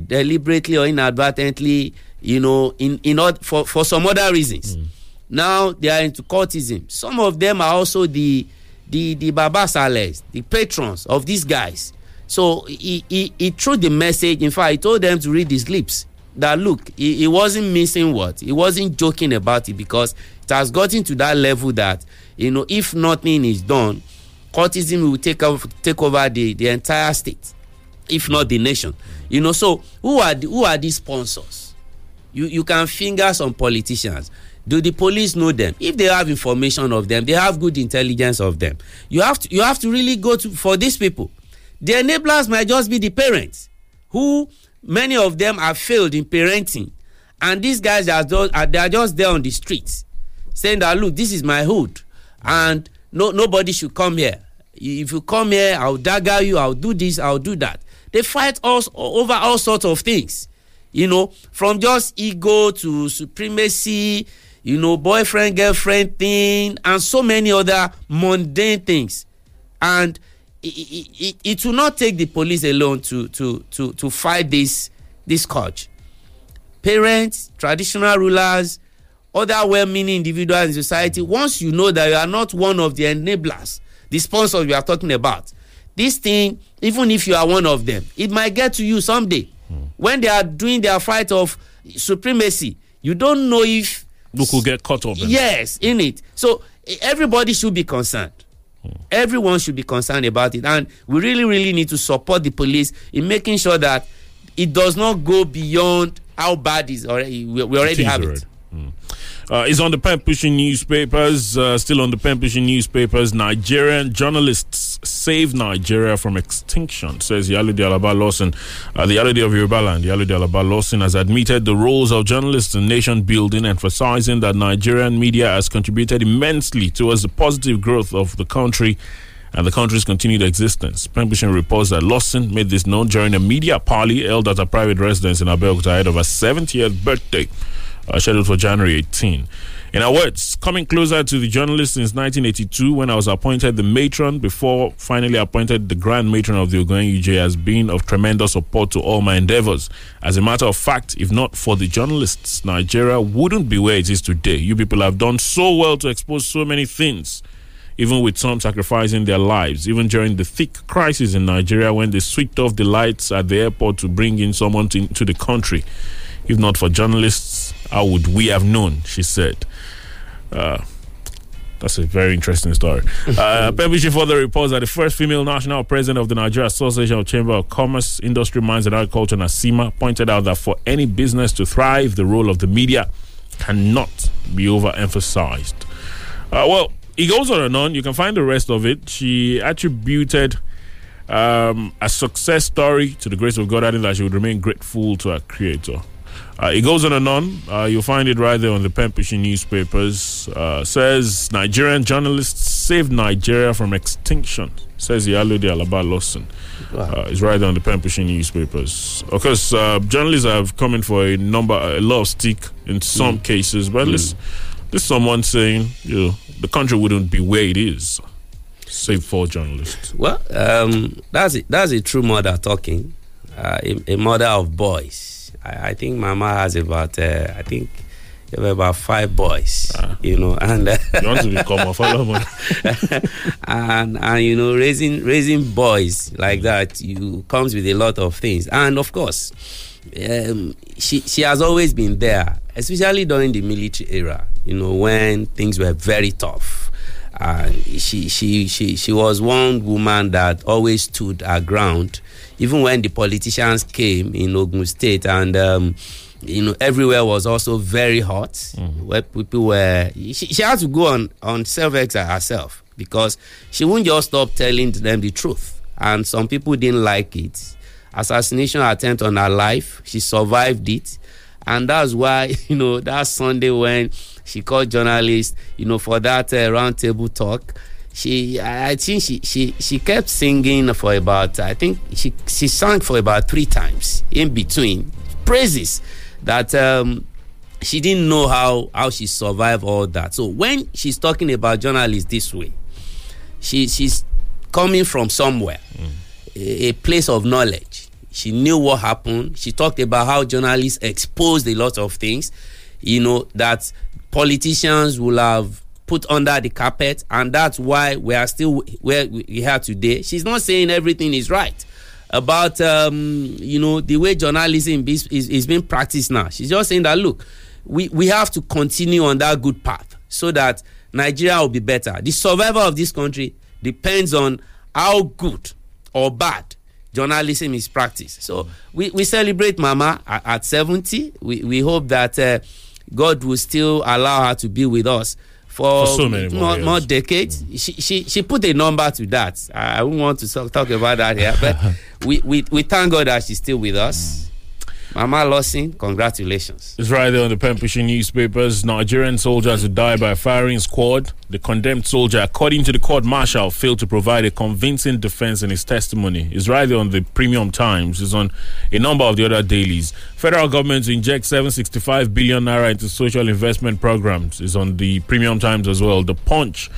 deliberately or inadvertently, you know, in in order, for for some other reasons. Mm. Now they are into cultism. Some of them are also the the the babasales, the patrons of these guys. So he, he, he threw the message. In fact, he told them to read his lips. That look, he, he wasn't missing what. He wasn't joking about it, because it has gotten to that level that, you know, if nothing is done, cultism will take over, take over the, the entire state, if not the nation. You know, so who are the, who are these sponsors? You you can finger some politicians. Do the police know them? If they have information of them, they have good intelligence of them. You have to you have to really go to for these people. The enablers might just be the parents, who many of them have failed in parenting, and these guys are just, they are just there on the streets, saying that look, this is my hood, and no nobody should come here. If you come here, I'll dagger you. I'll do this. I'll do that. They fight us over all sorts of things, you know, from just ego to supremacy, you know, boyfriend girlfriend thing, and so many other mundane things, and. It, it, it will not take the police alone to to to to fight this this scourge. Parents, traditional rulers, other well-meaning individuals in society. Once you know that you are not one of the enablers, the sponsors we are talking about, this thing, even if you are one of them, it might get to you someday. Mm. When they are doing their fight of supremacy, you don't know if you could get caught up. Yes, in it. So everybody should be concerned. Everyone should be concerned about it, and we really, really need to support the police in making sure that it does not go beyond how bad is already. We, we already have it. Mm. Uh, it's on the pen pushing newspapers. Uh, still on the pen pushing newspapers. Nigerian journalists save Nigeria from extinction, says Yaludi Alaba Lawson. Uh, the Yaludi of Yoruba Land, Yaludi Alaba Lawson, has admitted the roles of journalists in nation building, emphasizing that Nigerian media has contributed immensely towards the positive growth of the country and the country's continued existence. Penpushing reports that Lawson made this known during a media parley held at a private residence in Abeokuta ahead of her seventieth birthday, Uh, scheduled for January eighteenth. In our words, coming closer to the journalist since nineteen eighty-two, when I was appointed the matron before finally appointed the grand matron of the Ogoin U J, has been of tremendous support to all my endeavors. As a matter of fact, if not for the journalists, Nigeria wouldn't be where it is today. You people have done so well to expose so many things, even with some sacrificing their lives. Even during the thick crisis in Nigeria, when they switched off the lights at the airport to bring in someone to, to the country. If not for journalists, how would we have known? She said. Uh, that's a very interesting story. Uh, Pembishi further reports that the first female national president of the Nigeria Association of Chamber of Commerce, Industry, Mines and Agriculture, NASIMA, pointed out that for any business to thrive, the role of the media cannot be overemphasized. Uh, well, it goes on and on. You can find the rest of it. She attributed um, a success story to the grace of God, adding that she would remain grateful to her creator. Uh, it goes on and on. Uh, you'll find it right there on the Pempushi newspapers. Uh, says Nigerian journalists saved Nigeria from extinction, says Yaludi Alaba Lawson. Uh, it's right there on the Pempushi newspapers. Of course, uh, journalists have come in for a number, a lot of stick in some mm. cases, but mm. there's, there's someone saying, you know, the country wouldn't be where it is, save for journalists. Well, um, that's it. That's a true mother talking, uh, a, a mother of boys. I think Mama has about, uh, I think, about five boys, ah. you know, and uh, you want to become a follower, and and you know, raising raising boys like that, you comes with a lot of things, and of course, um, she she has always been there, especially during the military era, you know, when things were very tough, and she she she she was one woman that always stood her ground. Even when the politicians came in Ogun State, and um, you know, everywhere was also very hot, mm-hmm. where people were, she, she had to go on on self-exile herself, because she wouldn't just stop telling them the truth. And some people didn't like it. Assassination attempt on her life, she survived it, and that's why, you know, that Sunday when she called journalists, you know, for that uh, roundtable talk. She, I think she, she, she kept singing for about, I think she she sang for about three times in between praises that um, she didn't know how, how she survived all that. So when she's talking about journalists this way, she she's coming from somewhere, mm. a, a place of knowledge. She knew what happened. She talked about how journalists exposed a lot of things, you know, that politicians will have put under the carpet, and that's why we are still where we are today. She's not saying everything is right about um, you know, the way journalism is, is, is being practiced now. She's just saying that, look, we, we have to continue on that good path so that Nigeria will be better. The survival of this country depends on how good or bad journalism is practiced. So we, we celebrate Mama at, at seventy. We, we hope that uh, God will still allow her to be with us For, for so many more, more decades. Mm. She, she she put a number to that. I wouldn't want to talk about that here, but we, we, we thank God that she's still with us. Mm. Mama Lawson, congratulations. It's right there on the Pempushi newspapers. Nigerian soldiers who died by firing squad. The condemned soldier, according to the court martial, failed to provide a convincing defense in his testimony. It's right there on the Premium Times. It's on a number of the other dailies. Federal government to inject seven hundred sixty-five billion naira into social investment programs is on the Premium Times as well. The Punch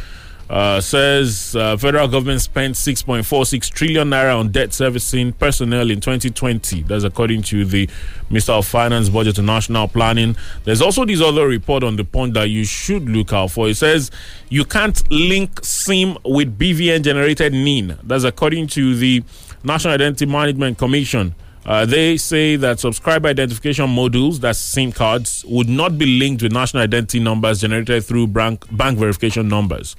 uh, says uh, federal government spent six point four six trillion naira on debt servicing personnel in twenty twenty. That's according to the Minister of Finance, Budget and National Planning. There's also this other report on the Punch that you should look out for. It says you can't link SIM with B V N generated N I N. That's according to the National Identity Management Commission. Uh, they say that subscriber identification modules, that's SIM cards, would not be linked with national identity numbers generated through bank, bank verification numbers.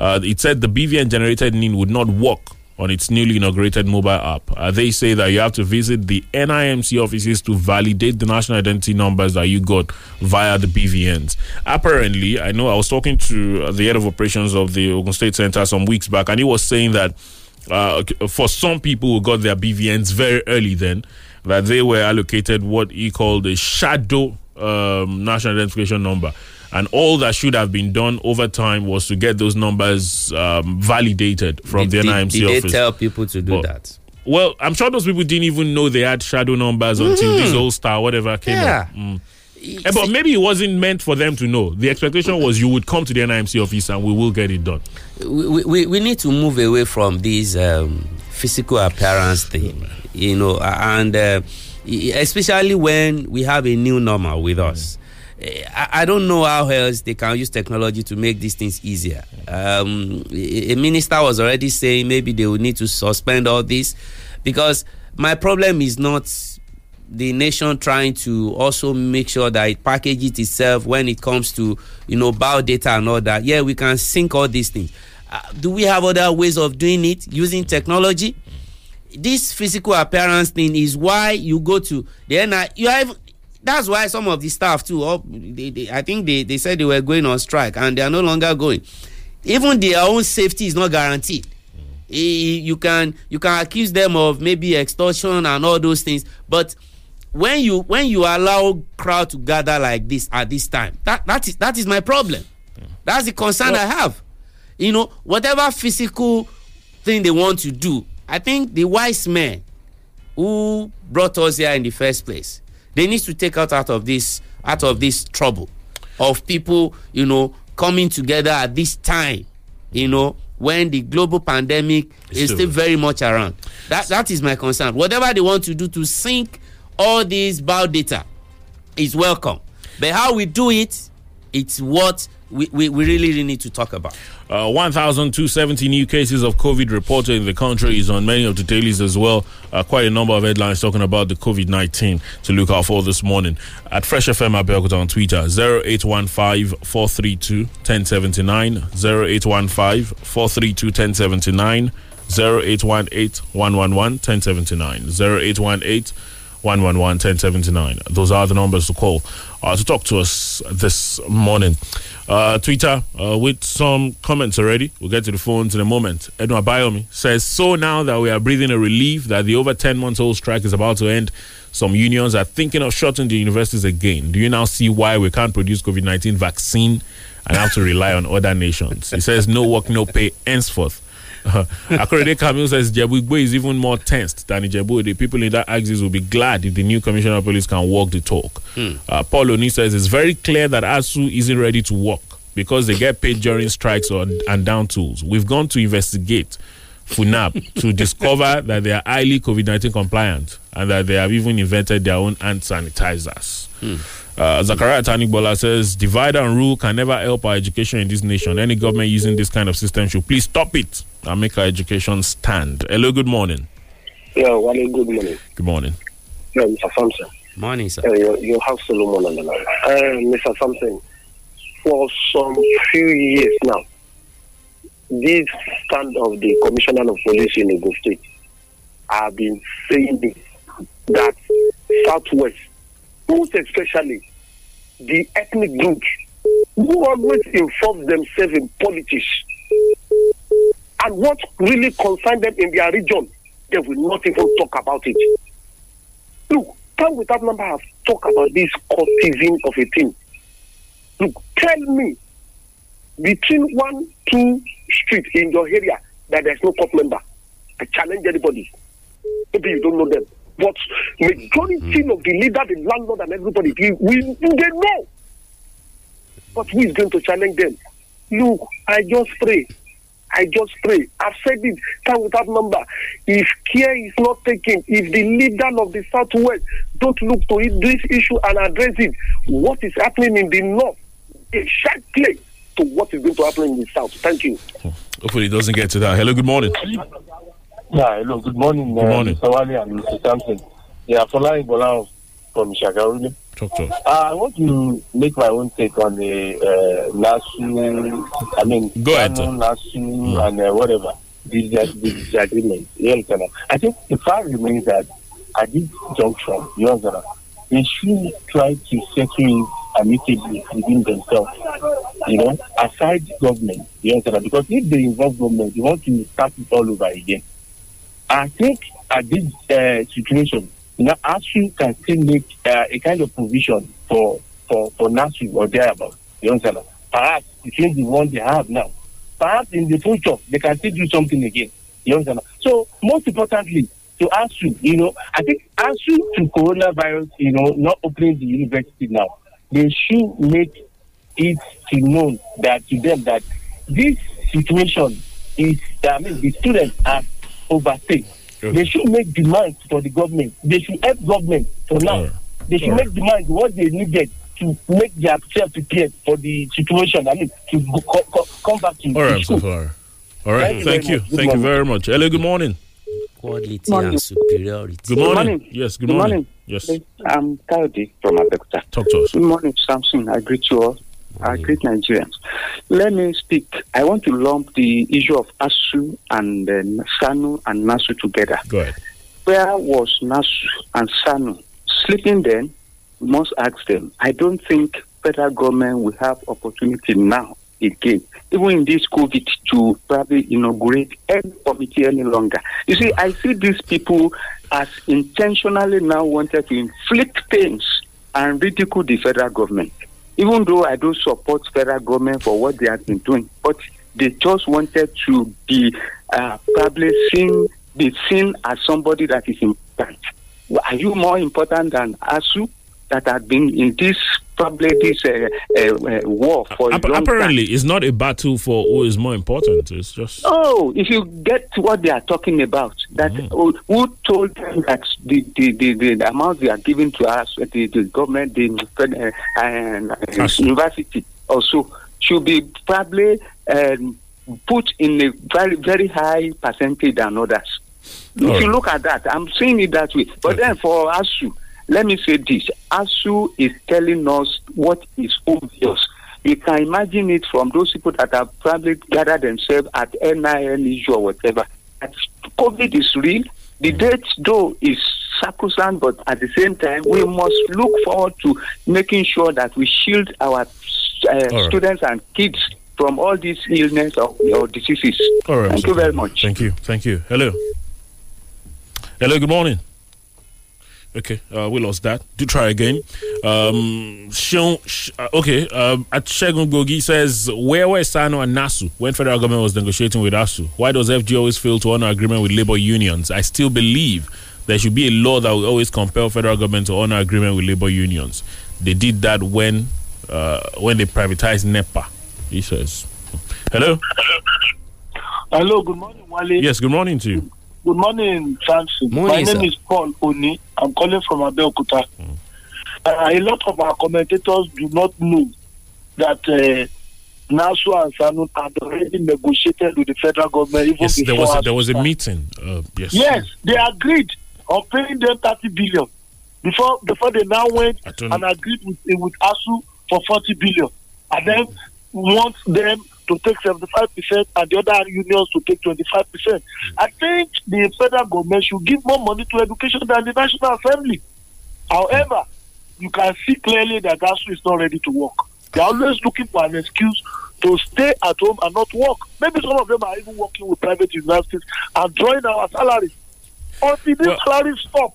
Uh, it said the B V N-generated N I N would not work on its newly inaugurated mobile app. Uh, they say that you have to visit the N I M C offices to validate the national identity numbers that you got via the B V Ns. Apparently, I know I was talking to the head of operations of the Ogun State Center some weeks back, and he was saying that uh, for some people who got their B V Ns very early then, that they were allocated what he called a shadow um, national identification number. And all that should have been done over time was to get those numbers um, validated from did, the N I M C did, did office. Did they tell people to do but, that? Well, I'm sure those people didn't even know they had shadow numbers mm-hmm. until this old star, whatever, came yeah. up. Mm. Yeah, but maybe it wasn't meant for them to know. The expectation was you would come to the N I M C office and we will get it done. We we, we need to move away from these um, physical appearance thing, you know, and uh, especially when we have a new normal with us. I don't know how else they can use technology to make these things easier. Um, a minister was already saying maybe they would need to suspend all this, because my problem is not the nation trying to also make sure that it packages itself when it comes to, you know, biodata and all that. Yeah, we can sync all these things. Uh, do we have other ways of doing it using technology? This physical appearance thing is why you go to the N I. You have. That's why some of the staff too. Oh, they, they, I think they, they said they were going on strike, and they are no longer going. Even their own safety is not guaranteed. Mm. You can you can accuse them of maybe extortion and all those things, but when you when you allow crowd to gather like this at this time, that that is that is my problem. Mm. That's the concern well, I have. You know, whatever physical thing they want to do, I think the wise men who brought us here in the first place, they need to take out out of this out of this trouble of people, you know, coming together at this time, you know, when the global pandemic it's is still, still very much around. That that is my concern. Whatever they want to do to sync all these biodata is welcome, but how we do it, it's what we, we, we really, really need to talk about. Uh, one thousand two hundred seventy new cases of COVID reported in the country is on many of the dailies as well. Uh, quite a number of headlines talking about the COVID nineteen to look out for this morning. At Fresh F M Abeokuta on Twitter, zero eight one five, four three two, one zero seven nine, zero eight one five, four three two, one zero seven nine, zero eight one eight, one one one, one zero seven nine, zero eight one eight, one one one, one zero seven nine. Those are the numbers to call uh, to talk to us this morning. Uh, Twitter, uh, with some comments already. We'll get to the phones in a moment. Edward Ajogun says, so now that we are breathing a relief that the over ten-month-old strike is about to end, some unions are thinking of shutting the universities again. Do you now see why we can't produce COVID nineteen vaccine and have to rely on other nations? He says, no work, no pay, henceforth. Uh, Akorede Kamil says, Ijebu-Igbo is even more tensed than Ijebu. The people in that axis will be glad if the new commissioner of police can walk the talk. Mm. Uh, Paul Oni says, it's very clear that A S U isn't ready to work because they get paid during strikes or, and down tools. We've gone to investigate FUNAP to discover that they are highly COVID nineteen compliant and that they have even invented their own hand sanitizers. Mm. Uh, Zakaria Tanigbola says, divide and rule can never help our education in this nation. Any government using this kind of system should please stop it and make our education stand. Hello, good morning. Yeah, Wale, good morning. Good morning. Yeah, Mister Samson. Morning, sir. Yeah, you, you have Solomon on the line. Uh, Mister Samson, for some few years now, this stand of the Commissioner of Police in Ogun State have been saying that Southwest, most especially the ethnic groups who always involve themselves in politics and what really concerns them in their region, they will not even talk about it. Look, time without number have talked about this courtesy of a thing. Look, tell me, between one, two streets in your area that there's no cop member, I challenge anybody. Maybe you don't know them. But majority of the leader, the landlord, and everybody, we, we they know. But who is going to challenge them? Look, I just pray. I just pray. I've said it time without number. If care is not taken, if the leader of the Southwest don't look to it, this issue and address it, what is happening in the North is shackled to what is going to happen in the South. Thank you. Hopefully it doesn't get to that. Hello, good morning. Yeah, hello, good morning, good morning. Uh, Mister Wale and Mister Samson. Yeah, Fola Ibola from Shakaruni. structures? Uh, I want to make my own take on the uh, NASU, I mean, Go ahead, NASU mm. and uh, whatever, these disagreements. I think the fact remains that at this junction, you know, they should try to settle it amicably within themselves, you know, aside government, you know, because if they involve government, you want to start it all over again. I think at this uh, situation, you know, ASU can still make uh, a kind of provision for for for NASU or thereabouts. You understand? Perhaps between the one they have now, perhaps in the future they can still do something again. You understand? So most importantly, to ASU, you know, I think ASU to coronavirus, you know, not opening the university now, they should make it to known that to them that this situation is, I mean, the students are overstay. Good. They should make demands for the government. They should help government for now. Right. They should right. make demands what they needed to make themselves prepared for the situation. I mean, to go, co co come back to All right, school. So far. All right. Thank, Thank you. Thank you. Thank you very much. Hello. Good morning. Quality morning. and superiority. Good morning. Good morning. Yes. Good, good morning. morning. Yes. I'm Kayode from Abeokuta. Talk to us. Good morning, Samson. I greet you all. I greet Nigerians. Let me speak. I want to lump the issue of ASU and uh, SANU and NASU together. Go ahead. Where was NASU and SANU sleeping then? We must ask them. I don't think federal government will have opportunity now again, even in this COVID, to probably inaugurate any committee any longer. You see, I see these people as intentionally now wanted to inflict pains and ridicule the federal government. Even though I don't support federal government for what they have been doing, but they just wanted to be uh, probably seen, be seen as somebody that is important. Are you more important than ASU that have been in this probably this uh, uh, war for a App long apparently time? It's not a battle for who is more important. It's just oh, if you get to what they are talking about, that mm. oh, who told them that the the, the the amount they are giving to us, the, the government, the uh, uh, university also should be probably um, put in a very very high percentage than others. No. If you look at that, I'm seeing it that way. But okay. then for ASU, let me say this. ASU is telling us what is obvious. You can imagine it from those people that have probably gathered themselves at N I N issue or whatever. That COVID is real. The date, though, is sacrosanct, but at the same time, we must look forward to making sure that we shield our uh, right. students and kids from all these illness or, or diseases. All right, Thank Mister you very much. Thank you. Thank you. Hello. Hello, good morning. Okay, uh, we lost that. Do try again. Um, Sean, okay, um, at Shegun Gogi says, where were SANU and NASU when federal government was negotiating with ASU? Why does F G always fail to honor agreement with labor unions? I still believe there should be a law that will always compel federal government to honor agreement with labor unions. They did that when uh, when they privatized NEPA, he says. Hello? Hello, good morning, Wale. Yes, good morning to you. Good morning, Samson. My sir. name is Paul Oni. I'm calling from Abeokuta. Mm. Uh, a lot of our commentators do not know that uh, NASU and SANU had already negotiated with the federal government. Even yes, there was, a, there was a meeting. Uh, yes. yes, they agreed on paying them thirty billion dollars before before they now went and agreed with, with ASU for forty billion dollars. And then mm. want them to take seventy-five percent and the other unions to take twenty-five percent. I think the federal government should give more money to education than the National Assembly. However, you can see clearly that ASU is not ready to work. They are always looking for an excuse to stay at home and not work. Maybe some of them are even working with private universities and drawing our salaries. Until these well, salaries stop.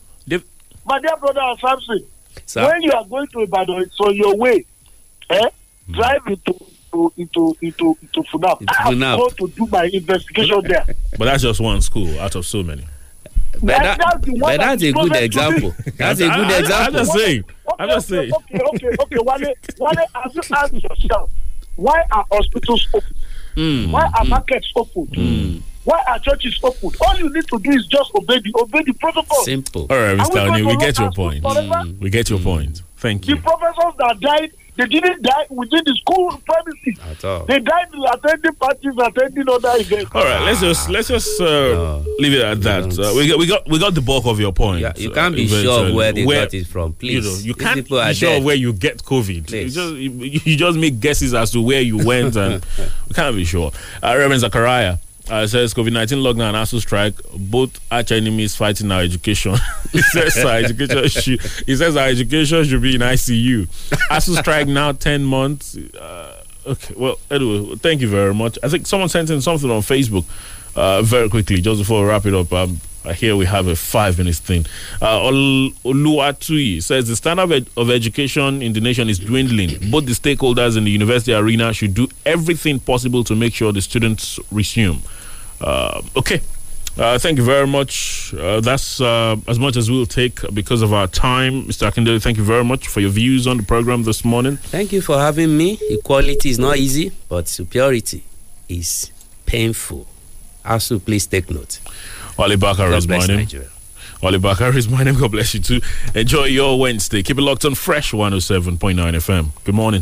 My dear brother and Samson, sir, when you are going to Ibadan, it's on your way. Eh? Drive into into into into Funab. I have to go to do my investigation there. But that's just one school out of so many. But, that, that's, the but that's, that's a good example. That's a good example. I'm just saying. I'm just saying. Okay, okay, okay. Wale, Wale, as you ask yourself, why are hospitals open? Mm, why are mm, markets open? Mm. Why are churches open? All you need to do is just obey the obey the protocol. Simple. All right, Mister Oni, we, we get your point. Mm, we get your mm. point. Thank you. The professors that died They didn't die within the school premises at all. They died attending parties, attending other events. All right, let's just let's just uh, no. leave it at that. Uh, we got we got we got the bulk of your point. Yeah, you can't uh, be sure of where they where, got it from. Please, you know, you can't be sure dead. where you get COVID. You just, you, you just make guesses as to where you went, and we can't be sure. Uh, Reverend Zachariah. Uh, says COVID nineteen lockdown and ASU strike, both arch enemies fighting our education. He says our education should, he says our education should be in I C U. ASU strike now ten months. Uh, okay, well, anyway, thank you very much. I think someone sent in something on Facebook uh, very quickly, just before we wrap it up. Um, here we have a five minutes thing. Uh, Oluwatui says the standard of, ed- of education in the nation is dwindling. Both the stakeholders in the university arena should do everything possible to make sure the students resume. Uh, okay. Uh, thank you very much. Uh, that's uh, as much as we'll take because of our time. Mister Akindele, thank you very much for your views on the program this morning. Thank you for having me. Equality is not easy, but superiority is painful. Also, please take note. Wale Bakare is my name. Nigeria. Wale Bakare is my name. God bless you too. Enjoy your Wednesday. Keep it locked on Fresh one oh seven point nine F M. Good morning.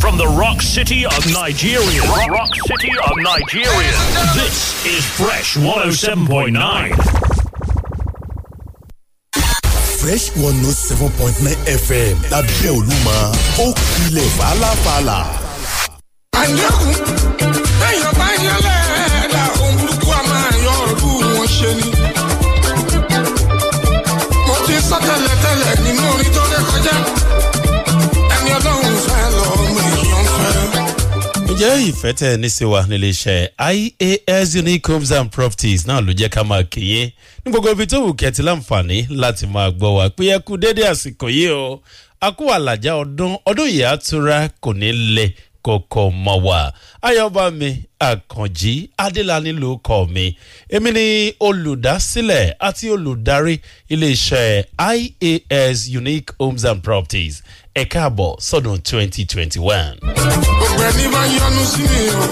From the rock city of Nigeria. Rock, rock city of Nigeria. This is Fresh one oh seven point nine. Fresh one oh seven point nine F M. Lábẹ́ Olúmọ. Ó kilẹ̀ fàlàfàlà. Àjọkùn, ẹ̀yọ̀ bá yọ lẹ́ẹ̀dá ohun burúkú a máa yọ ọdún wọn ṣe ni. Mo ti sọ tẹ́lẹ̀tẹ́lẹ̀ nínú orin tó lè kọjá. Ẹni ọlọ́run fẹ́ lọ, ọmọ èèyàn fẹ́. Ǹjẹ́ ìfẹ́ tẹ̀ ní sí wa nílé iṣẹ́ I A S Unique Homes and Properties náà ló jẹ́ ká máa kéye ní gbogbo ibi tó wù kẹ́tì láǹfààní láti máa gbọ́ wa pé ẹ kú déédéé àsìkò yìí o. A kú àlàjá ọdún, ọdún yìí á túra kò ní le. Koko Mawa. Ayoba mi Akanji Adelani ló kọ mi. Èmi ni olùdásílẹ̀ àti olùdarí ilé-iṣẹ́ I A S Unique Homes and Properties. Ẹ káàbọ̀ sọ́dún twenty twenty-one. Ọ̀gbẹ́ni máa yọnu sí mi o.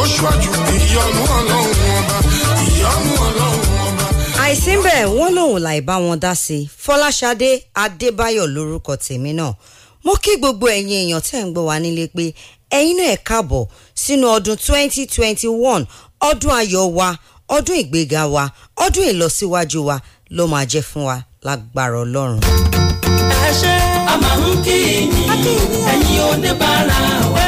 Ó ṣáájú ìyọnu ọlọ́run ọba. Ìyọnu ọlọ́run ọba. Àìsínbẹ̀ wọ́n lòun láì bá wọn dá sí. Fọláṣadé Adébáyọ̀ lórúkọ tèmi náà. Mo kí gbogbo ẹ̀yin èèyàn tẹ́ ń gbọ́ wa nílé pé ẹ̀yin náà ẹ káàbọ̀ sínú ọdún twenty twenty-one, ọdún ayọ̀ wa, ọdún ìgbéga wa, ọdún ìlọsíwájú wa ló máa jẹ́ fún wa lágbára Ọlọ́run. Ẹ ṣé a máa ń kí yín ẹ̀yin oníbàárà wa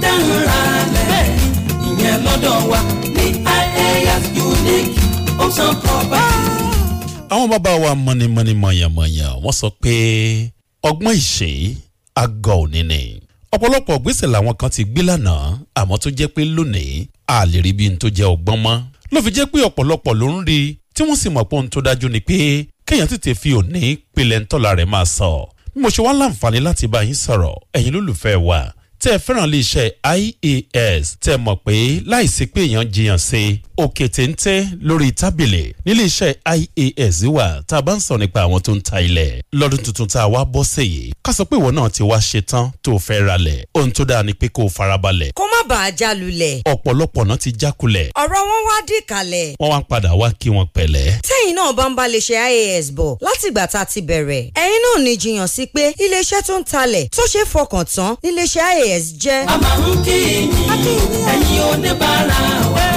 dáhùn ra lẹ̀ ìyẹn lọ́dọ̀ wa ní I A S Unique Homes and Properties. Àwọn bàbá wa mọ̀nìmọ̀nì mọ̀yàmọ̀yà wọ́n sọ pé ọgbọ́n ìṣe àgọ́ òní ni ọ̀pọ̀lọpọ̀ gbèsè làwọn kan ti gbé lánàá àmọ́ tó jẹ́ pé lónìí a lè rí bí n tó jẹ́ ọgbọ́n mọ́ ló fi jẹ́ pé ọ̀pọ̀lọpọ̀ ló ń rí tí wọ́n sì mọ̀ pé ohun tó dájú ni pé kéèyàn tètè fi òní pilẹ̀ ńtọ́la rẹ̀ máa sọ bí mo ṣe wá láǹfààní láti bá yín sọ̀rọ̀ ẹ̀yin lólùfẹ́ wa tẹ́ ẹ fẹ́ràn iléeṣẹ́ I A S tẹ́ ẹ mọ̀ pé láìsí pé èèyàn jiyàn sí òkè téńté lórí tábìlì níléeṣẹ́ I A S wà tá a bá ń sọ nípa àwọn tó ń ta ilẹ̀ lọ́dún tuntun tá a wá bọ́ sí yìí ká sọ pé ìwọ náà ti wá ṣetán tó o fẹ́ ralẹ̀ ohun tó dáa ni pé kó o farabalẹ̀. Kó má bàa já lulẹ̀. Ọ̀pọ̀lọpọ̀ náà ti jákulẹ̀. Ọ̀rọ̀ wọn wá dì kalẹ̀. Wọ́n wá ń padà wá kí wọ́n pẹ̀lẹ́. Tẹ́yìn náà bá ń ba iléeṣẹ́ I A S bọ̀ látìgbà tá a ti bẹ̀rẹ̀ ẹ̀yin náà ní jiyàn sí pé iléeṣẹ́ tó ń talẹ̀ tó ṣe fọkàn tán níléeṣẹ́ I A S jẹ́. A máa ń kí yín ẹ̀yin oníbàárà wẹ́.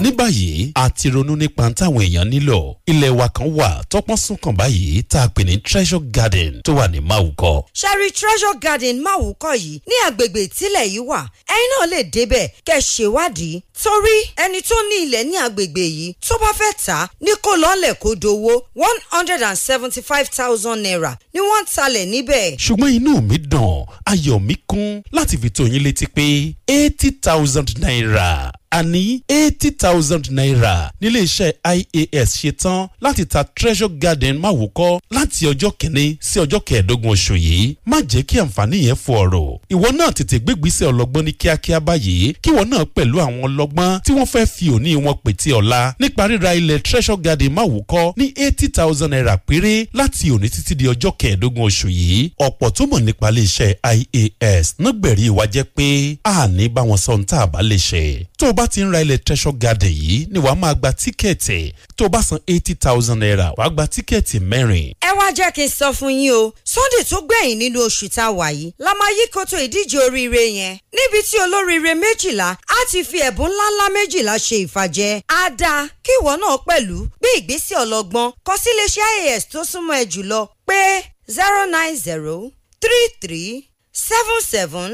Ní báyìí a ti ronú nípa táwọn èèyàn nílò ilẹ̀ wa kan wà tọ́pọ́n súnkàn báyìí tá a pè ní Treasure Garden tó wà ní Máwùkọ́. Sherry Treasure Garden Máwùkọ́ yìí ní agbègbè tílẹ̀ yìí wà ẹ̀yin náà lè débẹ̀ kẹ́ ṣèwádìí torí ẹni tó ní ilẹ̀ ní agbègbè yìí tó bá fẹ́ tà ní kó lọ́lẹ̀ kó dowó one hundred and seventy five thousand naira ni wọ́n ń talẹ̀ níbẹ̀. Ṣùgbọ́n inú mi dùn ayọ̀ mi kún láti fi tó yín létí pé eighty thousand naira àní eighty thousand naira nílé iṣẹ́ I A S ṣe tán láti ta Treasure Garden Máwùkọ́ láti ọjọ́ kìíní sí ọjọ́ kẹẹ̀ẹ́dógún oṣù yìí má jẹ́ kí àǹfààní yẹn fò ọ̀rọ̀ ìwọ náà tètè gbégbèsè ọlọ́gbọ́n ní kíákíá báyìí kí ìwọ náà pẹ̀lú àwọn ọlọ́gbọ́n tí wọ́n fẹ́ fi òní wọn pète ọ̀la nípa ríra ilẹ̀ Treasure Garden Máwùkọ́ ní eighty thousand naira péré láti òní títí di ọjọ́ kẹẹ̀ẹ́dógún oṣù yìí ọ̀pọ̀ tó mọ̀ nípa ilé iṣẹ́ I A S náà gbẹ̀rí ìwà jẹ́ pé àní bá wọn sọ ohun tá a bá lè ṣe tó bá ti ń ra ilẹ̀ Treasure Garden yìí ni wàá máa gba tíkẹ́ẹ̀tì, tó bá san eighty thousand naira wàá gba tíkẹ́ẹ̀tì mẹ́rin. Ẹ wá jẹ́ kí n sọ fún yín o, Sunday tó gbẹ̀yìn nínú oṣù tá a wà yìí la máa yí koto ìdíje oríire yẹn, níbi tí olóríire méjìlá á ti fi ẹ̀bùn ńláńlá méjìlá ṣe ìfàjẹ. Á dáa kí ìwọ náà pẹ̀lú bí ìgbésí ọlọ́gbọ́n kọ sí iléeṣẹ́ A S tó súnmọ́ ẹ jùlọ pé zero nine zero three three seven seven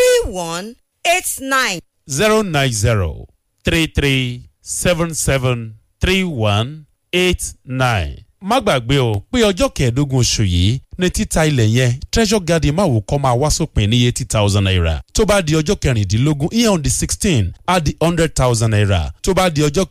three one eight nine. Zero nine zero three three seven seven three one eight nine. Má gbàgbé o pé ọjọ́ kẹẹ̀ẹ́dógún oṣù yìí ní títa ilẹ̀ yẹn Treasure Garden máa wò kọ́ máa wá sópin ní eighty thousand naira. Tó bá di ọjọ́ kẹrìndínlógún ìyẹn on the sixteen á di hundred thousand naira. Tó bá di ọjọ́